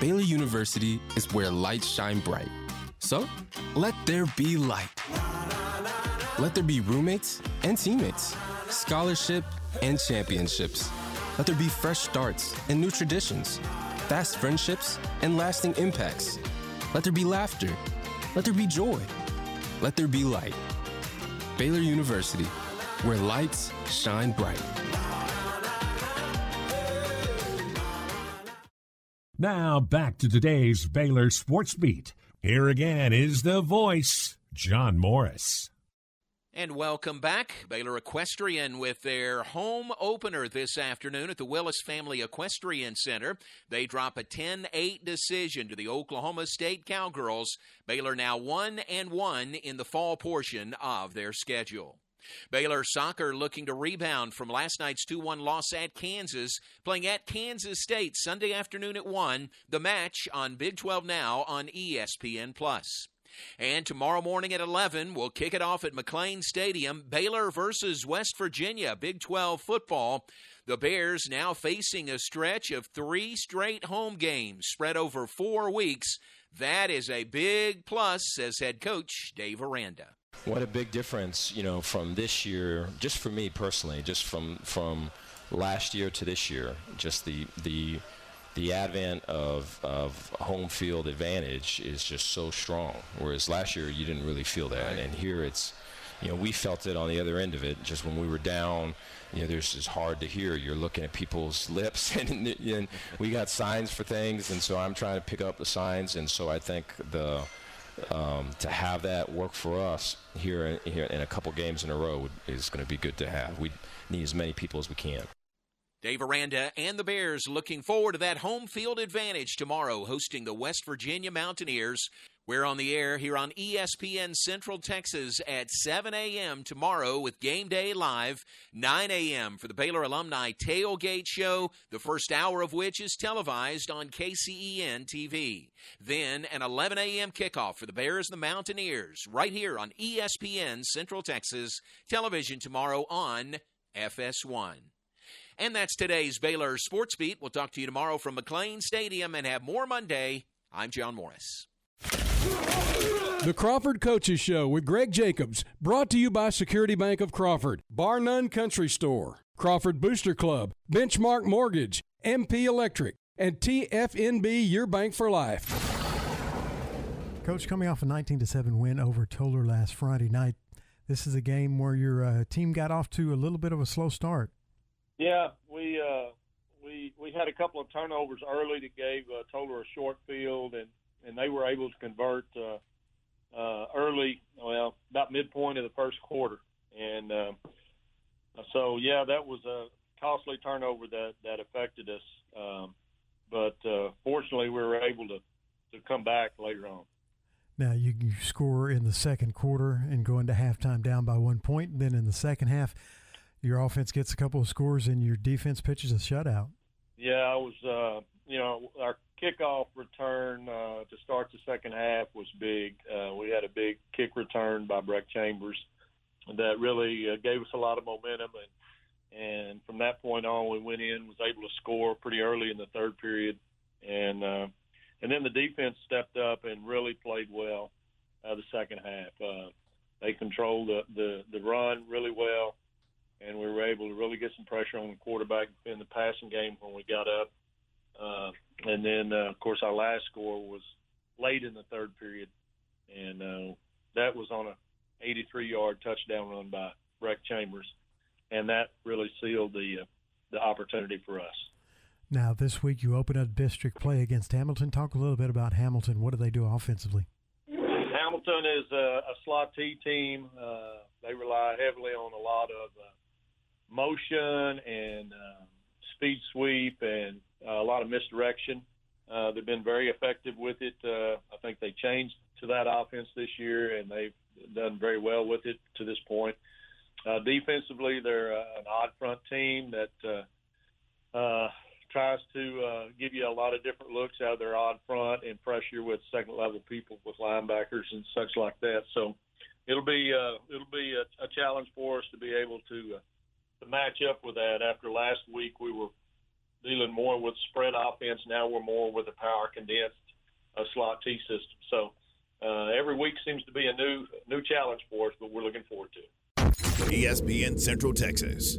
Baylor University is where lights shine bright. So, let there be light. Let there be roommates and teammates, scholarship and championships. Let there be fresh starts and new traditions, fast friendships and lasting impacts. Let there be laughter. Let there be joy. Let there be light. Baylor University, where lights shine bright. Now back to today's Baylor Sports Beat. Here again is the voice, John Morris. And welcome back. Baylor Equestrian with their home opener this afternoon at the Willis Family Equestrian Center. They drop a 10-8 decision to the Oklahoma State Cowgirls. Baylor now 1-1 in the fall portion of their schedule. Baylor soccer looking to rebound from last night's 2-1 loss at Kansas, playing at Kansas State Sunday afternoon at 1, the match on Big 12 Now on ESPN+. And tomorrow morning at 11, we'll kick it off at McLean Stadium, Baylor versus West Virginia, Big 12 football. The Bears now facing a stretch of 3 straight home games spread over 4 weeks. That is a big plus, says head coach Dave Aranda. What a big difference, from this year, just for me personally, just from last year to this year, just the advent of home field advantage is just so strong, whereas last year you didn't really feel that. Right. And here it's, we felt it on the other end of it. Just when we were down, there's just hard to hear. You're looking at people's lips, and we got signs for things, and so I'm trying to pick up the signs. And so I think the to have that work for us here in a couple games in a row is going to be good to have. We need as many people as we can. Dave Aranda and the Bears looking forward to that home field advantage tomorrow, hosting the West Virginia Mountaineers. We're on the air here on ESPN Central Texas at 7 a.m. tomorrow with Game Day Live, 9 a.m. for the Baylor Alumni Tailgate Show, the first hour of which is televised on KCEN-TV. Then an 11 a.m. kickoff for the Bears and the Mountaineers right here on ESPN Central Texas Television tomorrow on FS1. And that's today's Baylor Sports Beat. We'll talk to you tomorrow from McLean Stadium and have more Monday. I'm John Morris. The Crawford Coaches Show with Greg Jacobs, brought to you by Security Bank of Crawford, Bar None Country Store, Crawford Booster Club, Benchmark Mortgage, MP Electric, and TFNB, your bank for life. Coach, coming off a 19-7 win over Toller last Friday night, this is a game where your team got off to a little bit of a slow start. Yeah, we had a couple of turnovers early that gave Toller a short field, and they were able to convert early, about midpoint of the first quarter. And so that was a costly turnover that affected us. But fortunately, we were able to come back later on. Now, you score in the second quarter and go into halftime down by 1 point. Then in the second half, your offense gets a couple of scores, and your defense pitches a shutout. Yeah, I was, our kickoff return to start the second half was big. We had a big kick return by Breck Chambers that really gave us a lot of momentum, and from that point on, we went in, was able to score pretty early in the third period, and then the defense stepped up and really played well the second half. They controlled the run really well. And we were able to really get some pressure on the quarterback in the passing game when we got up. And then, of course, our last score was late in the third period. And that was on a 83-yard touchdown run by Breck Chambers. And that really sealed the opportunity for us. Now, this week you open up district play against Hamilton. Talk a little bit about Hamilton. What do they do offensively? Hamilton is a slot T team. They rely heavily on a lot of motion and speed sweep and a lot of misdirection. They've been very effective with it. I think they changed to that offense this year, and they've done very well with it to this point. Defensively, they're an odd front team that tries to give you a lot of different looks out of their odd front and pressure you with second-level people with linebackers and such like that. So it'll be a challenge for us to be able to match up with that. After last week, we were dealing more with spread offense. Now we're more with a power condensed slot T system. So every week seems to be a new challenge for us, but we're looking forward to it. ESPN Central Texas.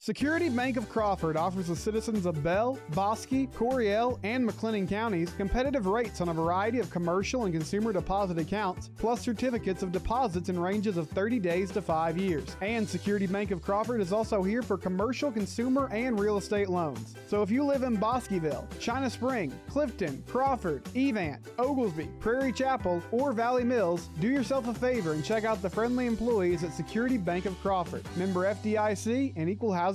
Security Bank of Crawford offers the citizens of Bell, Bosque, Coryell, and McLennan counties competitive rates on a variety of commercial and consumer deposit accounts, plus certificates of deposits in ranges of 30 days to 5 years. And Security Bank of Crawford is also here for commercial, consumer, and real estate loans. So if you live in Bosqueville, China Spring, Clifton, Crawford, Evant, Oglesby, Prairie Chapel, or Valley Mills, do yourself a favor and check out the friendly employees at Security Bank of Crawford. Member FDIC and Equal Housing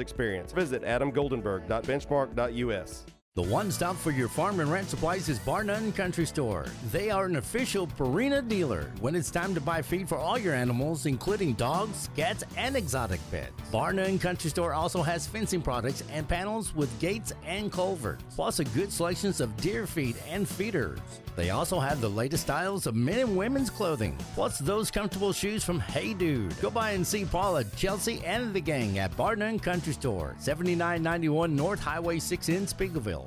experience. Visit adamgoldenberg.benchmark.us. The one stop for your farm and ranch supplies is Bar None Country Store. They are an official Purina dealer. When it's time to buy feed for all your animals, including dogs, cats, and exotic pets. Bar None Country Store also has fencing products and panels with gates and culverts, plus a good selection of deer feed and feeders. They also have the latest styles of men and women's clothing, plus those comfortable shoes from Hey Dude. Go by and see Paula, Chelsea, and the gang at Bar None Country Store, 7991 North Highway 6 in Spiegelville.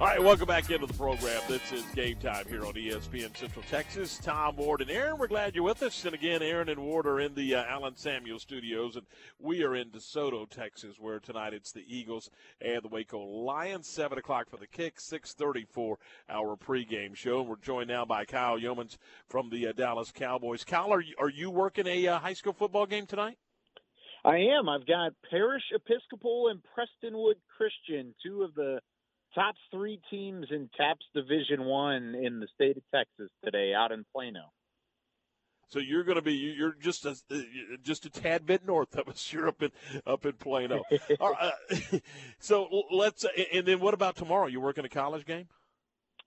All right, welcome back into the program. This is Game Time here on ESPN Central Texas. Tom, Ward, and Aaron, we're glad you're with us. And again, Aaron and Ward are in the Allen Samuel studios, and we are in DeSoto, Texas, where tonight it's the Eagles and the Waco Lions. 7 o'clock for the kick, 6:30 for our pregame show. And we're joined now by Kyle Yeomans from the Dallas Cowboys. Kyle, are you working a high school football game tonight? I am. I've got Parish Episcopal and Prestonwood Christian, two of the top 3 teams in TAPS Division One in the state of Texas today, out in Plano. So you're going to be you're just a tad bit north of us. You're up in Plano. All right, so let's. And then what about tomorrow? You working a college game?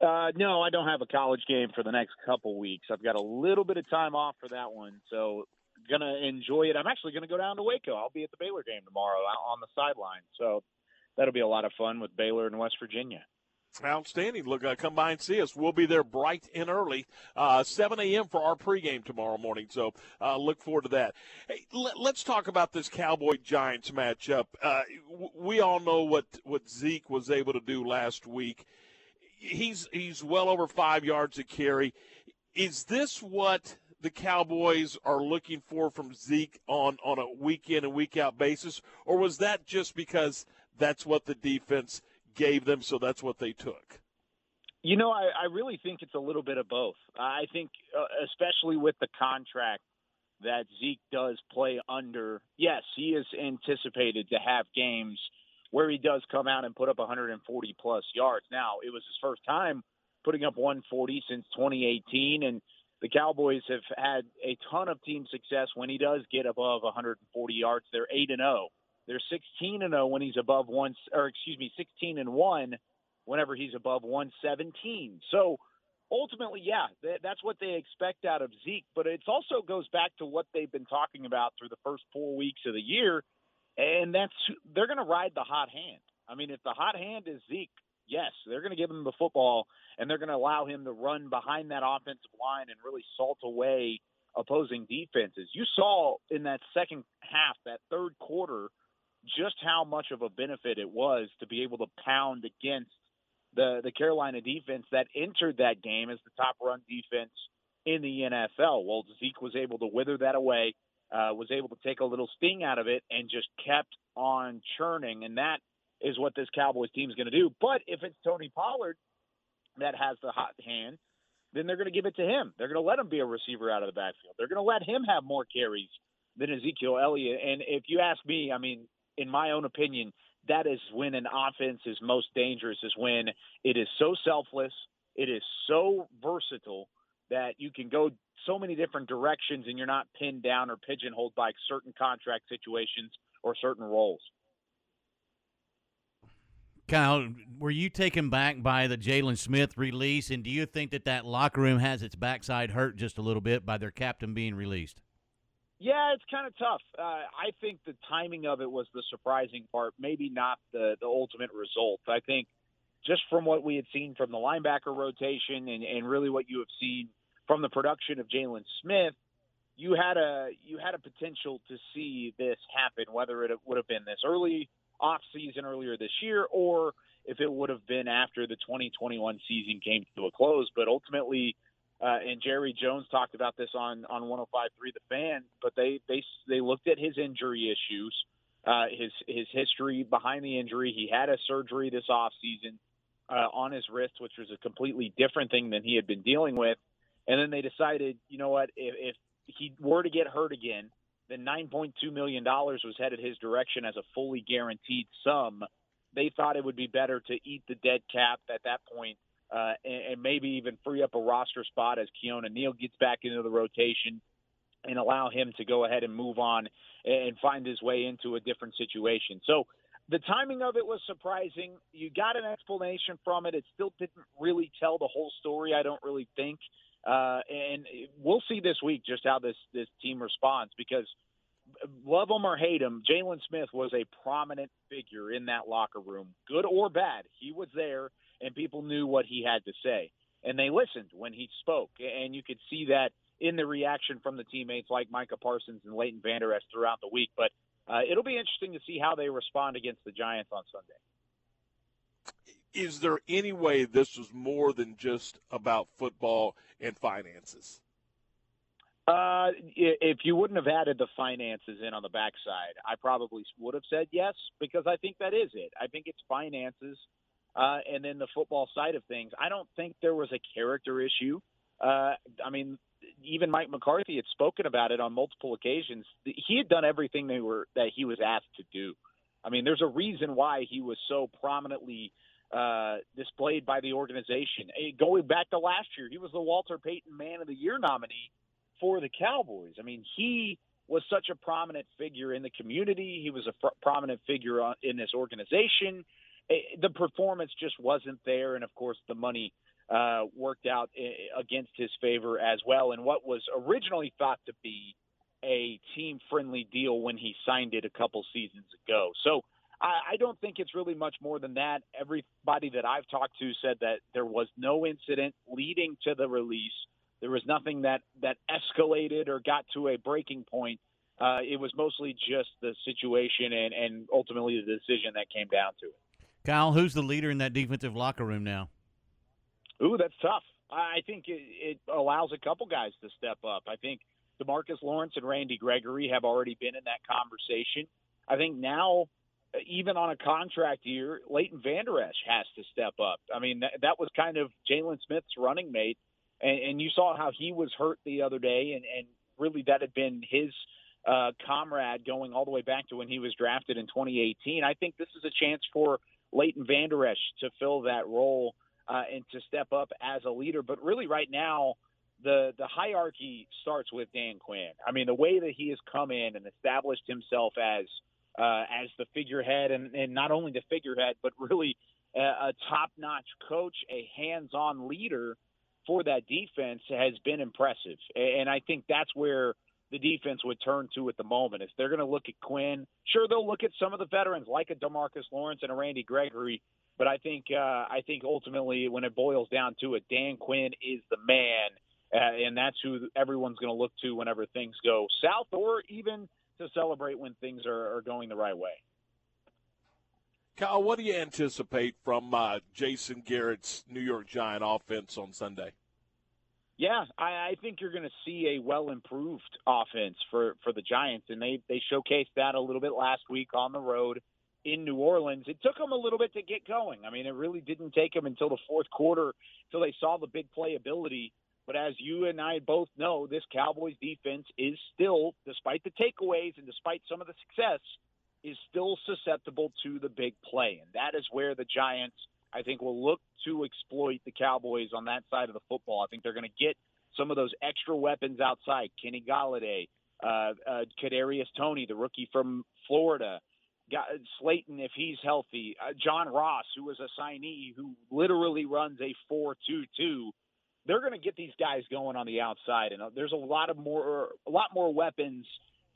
No, I don't have a college game for the next couple weeks. I've got a little bit of time off for that one, so going to enjoy it. I'm actually going to go down to Waco. I'll be at the Baylor game tomorrow on the sideline, so that'll be a lot of fun with Baylor and West Virginia. Outstanding. Look, come by and see us. We'll be there bright and early, 7 a.m. for our pregame tomorrow morning. So look forward to that. Hey, let's talk about this Cowboy-Giants matchup. We all know what Zeke was able to do last week. He's well over 5 yards a carry. Is this what the Cowboys are looking for from Zeke on a week-in and week-out basis, or was that just because that's what the defense gave them, so that's what they took? You know, I really think it's a little bit of both. I think, especially with the contract that Zeke does play under, yes, he is anticipated to have games where he does come out and put up 140-plus yards. Now, it was his first time putting up 140 since 2018, and the Cowboys have had a ton of team success when he does get above 140 yards. They're 8-0. They're 16-0 when he's above 16-1 whenever he's above 117. So ultimately, yeah, that's what they expect out of Zeke. But it also goes back to what they've been talking about through the first 4 weeks of the year, and that's they're going to ride the hot hand. I mean, if the hot hand is Zeke, yes, they're going to give him the football, and they're going to allow him to run behind that offensive line and really salt away opposing defenses. You saw in that second half, that third quarter, just how much of a benefit it was to be able to pound against the Carolina defense that entered that game as the top run defense in the NFL. Well, Zeke was able to wither that away, was able to take a little sting out of it, and just kept on churning, and that is what this Cowboys team is going to do. But if it's Tony Pollard that has the hot hand, then they're going to give it to him. They're going to let him be a receiver out of the backfield. They're going to let him have more carries than Ezekiel Elliott. And if you ask me, I mean, in my own opinion, that is when an offense is most dangerous, is when it is so selfless, it is so versatile that you can go so many different directions and you're not pinned down or pigeonholed by certain contract situations or certain roles. Kyle, were you taken back by the Jalen Smith release, and do you think that locker room has its backside hurt just a little bit by their captain being released? Yeah, it's kind of tough. I think the timing of it was the surprising part, maybe not the ultimate result. I think just from what we had seen from the linebacker rotation and really what you have seen from the production of Jalen Smith, you had a potential to see this happen, whether it would have been this early offseason earlier this year or if it would have been after the 2021 season came to a close. But ultimately, and Jerry Jones talked about this on 105.3 The Fan, but they looked at his injury issues, his history behind the injury. He had a surgery this offseason on his wrist, which was a completely different thing than he had been dealing with. And then they decided, you know what, if he were to get hurt again, then $9.2 million was headed his direction as a fully guaranteed sum. They thought it would be better to eat the dead cap at that point. And maybe even free up a roster spot as Keona Neal gets back into the rotation and allow him to go ahead and move on and find his way into a different situation. So the timing of it was surprising. You got an explanation from it. It still didn't really tell the whole story, I don't really think. And we'll see this week just how this team responds, because love him or hate him, Jalen Smith was a prominent figure in that locker room. Good or bad, he was there. And people knew what he had to say. And they listened when he spoke. And you could see that in the reaction from the teammates like Micah Parsons and Leighton Vander Esch throughout the week. But it'll be interesting to see how they respond against the Giants on Sunday. Is there any way this was more than just about football and finances? If you wouldn't have added the finances in on the backside, I probably would have said yes, because I think that is it. I think it's finances. And then the football side of things, I don't think there was a character issue. I mean, even Mike McCarthy had spoken about it on multiple occasions. He had done everything that he was asked to do. I mean, there's a reason why he was so prominently displayed by the organization. Going back to last year, he was the Walter Payton Man of the Year nominee for the Cowboys. I mean, he was such a prominent figure in the community. He was a prominent figure in this organization. The performance just wasn't there, and, of course, the money worked out against his favor as well. And what was originally thought to be a team-friendly deal when he signed it a couple seasons ago. So I don't think it's really much more than that. Everybody that I've talked to said that there was no incident leading to the release. There was nothing that escalated or got to a breaking point. It was mostly just the situation and ultimately the decision that came down to it. Kyle, who's the leader in that defensive locker room now? Ooh, that's tough. I think it allows a couple guys to step up. I think DeMarcus Lawrence and Randy Gregory have already been in that conversation. I think now, even on a contract year, Leighton Vander Esch has to step up. I mean, that was kind of Jalen Smith's running mate, and you saw how he was hurt the other day, and really that had been his comrade going all the way back to when he was drafted in 2018. I think this is a chance for Leighton Vander Esch to fill that role and to step up as a leader. But really right now, the hierarchy starts with Dan Quinn. I mean, the way that he has come in and established himself as the figurehead, and not only the figurehead, but really a top-notch coach, a hands-on leader for that defense has been impressive. And I think that's where the defense would turn to at the moment. If they're going to look at Quinn, sure, they'll look at some of the veterans like a DeMarcus Lawrence and a Randy Gregory, but I think ultimately when it boils down to it, Dan Quinn is the man, and that's who everyone's going to look to whenever things go south or even – to celebrate when things are going the right way. Kyle, what do you anticipate from Jason Garrett's New York Giant offense on Sunday? Yeah, I think you're going to see a well-improved offense for the Giants, and they showcased that a little bit last week on the road in New Orleans. It took them a little bit to get going. I mean, it really didn't take them until the fourth quarter until they saw the big playability. But as you and I both know, this Cowboys defense is still, despite the takeaways and despite some of the success, is still susceptible to the big play. And that is where the Giants, I think, will look to exploit the Cowboys on that side of the football. I think they're going to get some of those extra weapons outside. Kenny Golladay, Kadarius Toney, the rookie from Florida, Slayton, if he's healthy, John Ross, who was a signee who literally runs a 4-2-2. They're going to get these guys going on the outside, and there's a lot more weapons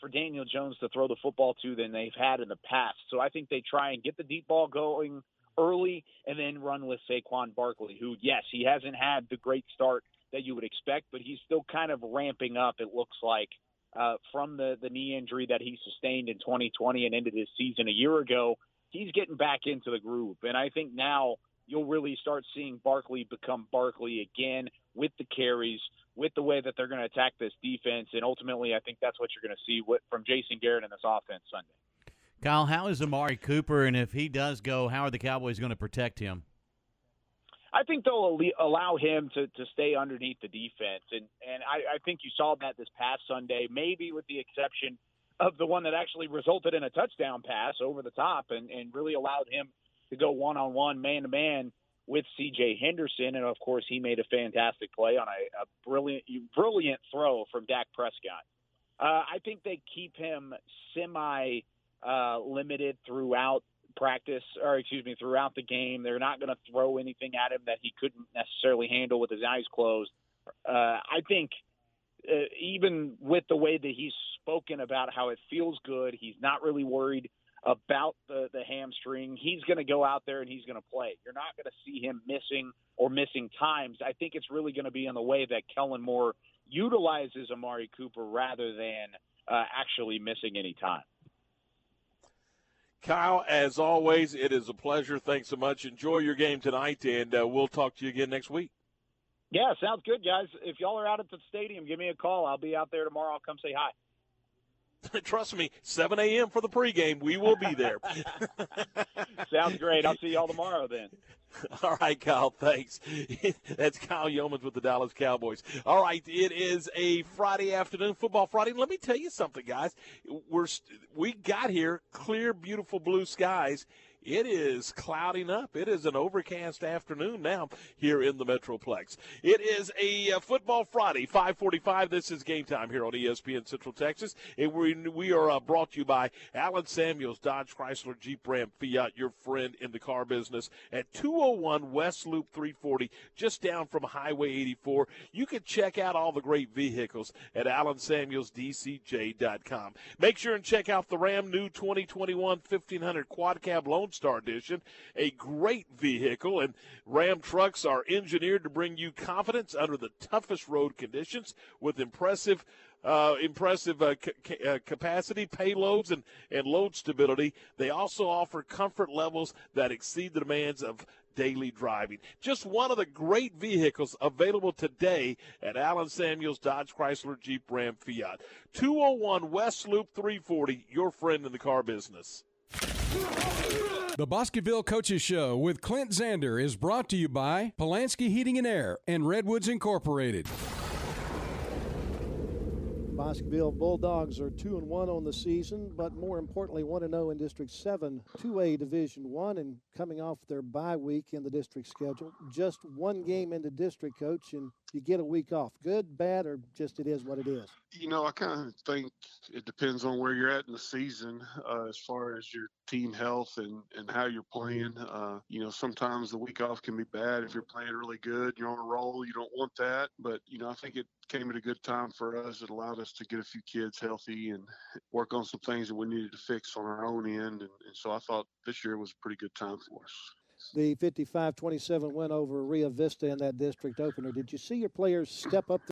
for Daniel Jones to throw the football to than they've had in the past. So I think they try and get the deep ball going early and then run with Saquon Barkley, who, yes, he hasn't had the great start that you would expect, but he's still kind of ramping up, it looks like, from the knee injury that he sustained in 2020 and into this season a year ago. He's getting back into the groove, and I think now you'll really start seeing Barkley become Barkley again, with the carries, with the way that they're going to attack this defense. And ultimately, I think that's what you're going to see from Jason Garrett in this offense Sunday. Kyle, how is Amari Cooper? And if he does go, how are the Cowboys going to protect him? I think they'll allow him to stay underneath the defense. And I think you saw that this past Sunday, maybe with the exception of the one that actually resulted in a touchdown pass over the top and really allowed him to go one-on-one, man-to-man, with C.J. Henderson, and of course he made a fantastic play on a brilliant throw from Dak Prescott. I think they keep him semi-limited throughout practice, throughout the game. They're not going to throw anything at him that he couldn't necessarily handle with his eyes closed. I think even with the way that he's spoken about how it feels good, he's not really worried about the hamstring. He's going to go out there and he's going to play. You're not going to see him missing times. I think it's really going to be in the way that Kellen Moore utilizes Amari Cooper rather than actually missing any time. Kyle, as always, it is a pleasure. Thanks so much. Enjoy your game tonight, and we'll talk to you again next week. Yeah, sounds good, guys. If y'all are out at the stadium, give me a call. I'll be out there tomorrow. I'll come say hi. Trust me, 7 a.m. for the pregame. We will be there. Sounds great. I'll see y'all tomorrow then. All right, Kyle, thanks. That's Kyle Yeomans with the Dallas Cowboys. All right, it is a Friday afternoon, Football Friday. And let me tell you something, guys. We got here, clear, beautiful blue skies, it is clouding up. It is an overcast afternoon now here in the Metroplex. It is a Football Friday, 5:45. This is Game Time here on ESPN Central Texas. And we are brought to you by Alan Samuels, Dodge, Chrysler, Jeep, Ram, Fiat, your friend in the car business at 201 West Loop 340, just down from Highway 84. You can check out all the great vehicles at AlanSamuelsDCJ.com. Make sure and check out the Ram new 2021 1500 Quad Cab Lone Star Edition, a great vehicle, and Ram trucks are engineered to bring you confidence under the toughest road conditions with impressive capacity, payloads, and load stability. They also offer comfort levels that exceed the demands of daily driving. Just one of the great vehicles available today at Alan Samuels, Dodge, Chrysler, Jeep, Ram, Fiat. 201 West Loop 340, your friend in the car business. The Bosqueville Coaches Show with Clint Zander is brought to you by Pulaski Heating and Air and Redwoods Incorporated. Bosqueville Bulldogs are 2-1 on the season, but more importantly 1-0 in District 7, 2A Division 1, and coming off their bye week in the district schedule. Just one game into district, Coach, and you get a week off. Good, bad, or just it is what it is? You know, I kind of think it depends on where you're at in the season as far as your team health and how you're playing. You know, sometimes the week off can be bad if you're playing really good. You're on a roll. You don't want that. But, you know, I think it came at a good time for us. It allowed us to get a few kids healthy and work on some things that we needed to fix on our own end. And so I thought this year was a pretty good time for us. The 55-27 win over Rio Vista in that district opener. Did you see your players step up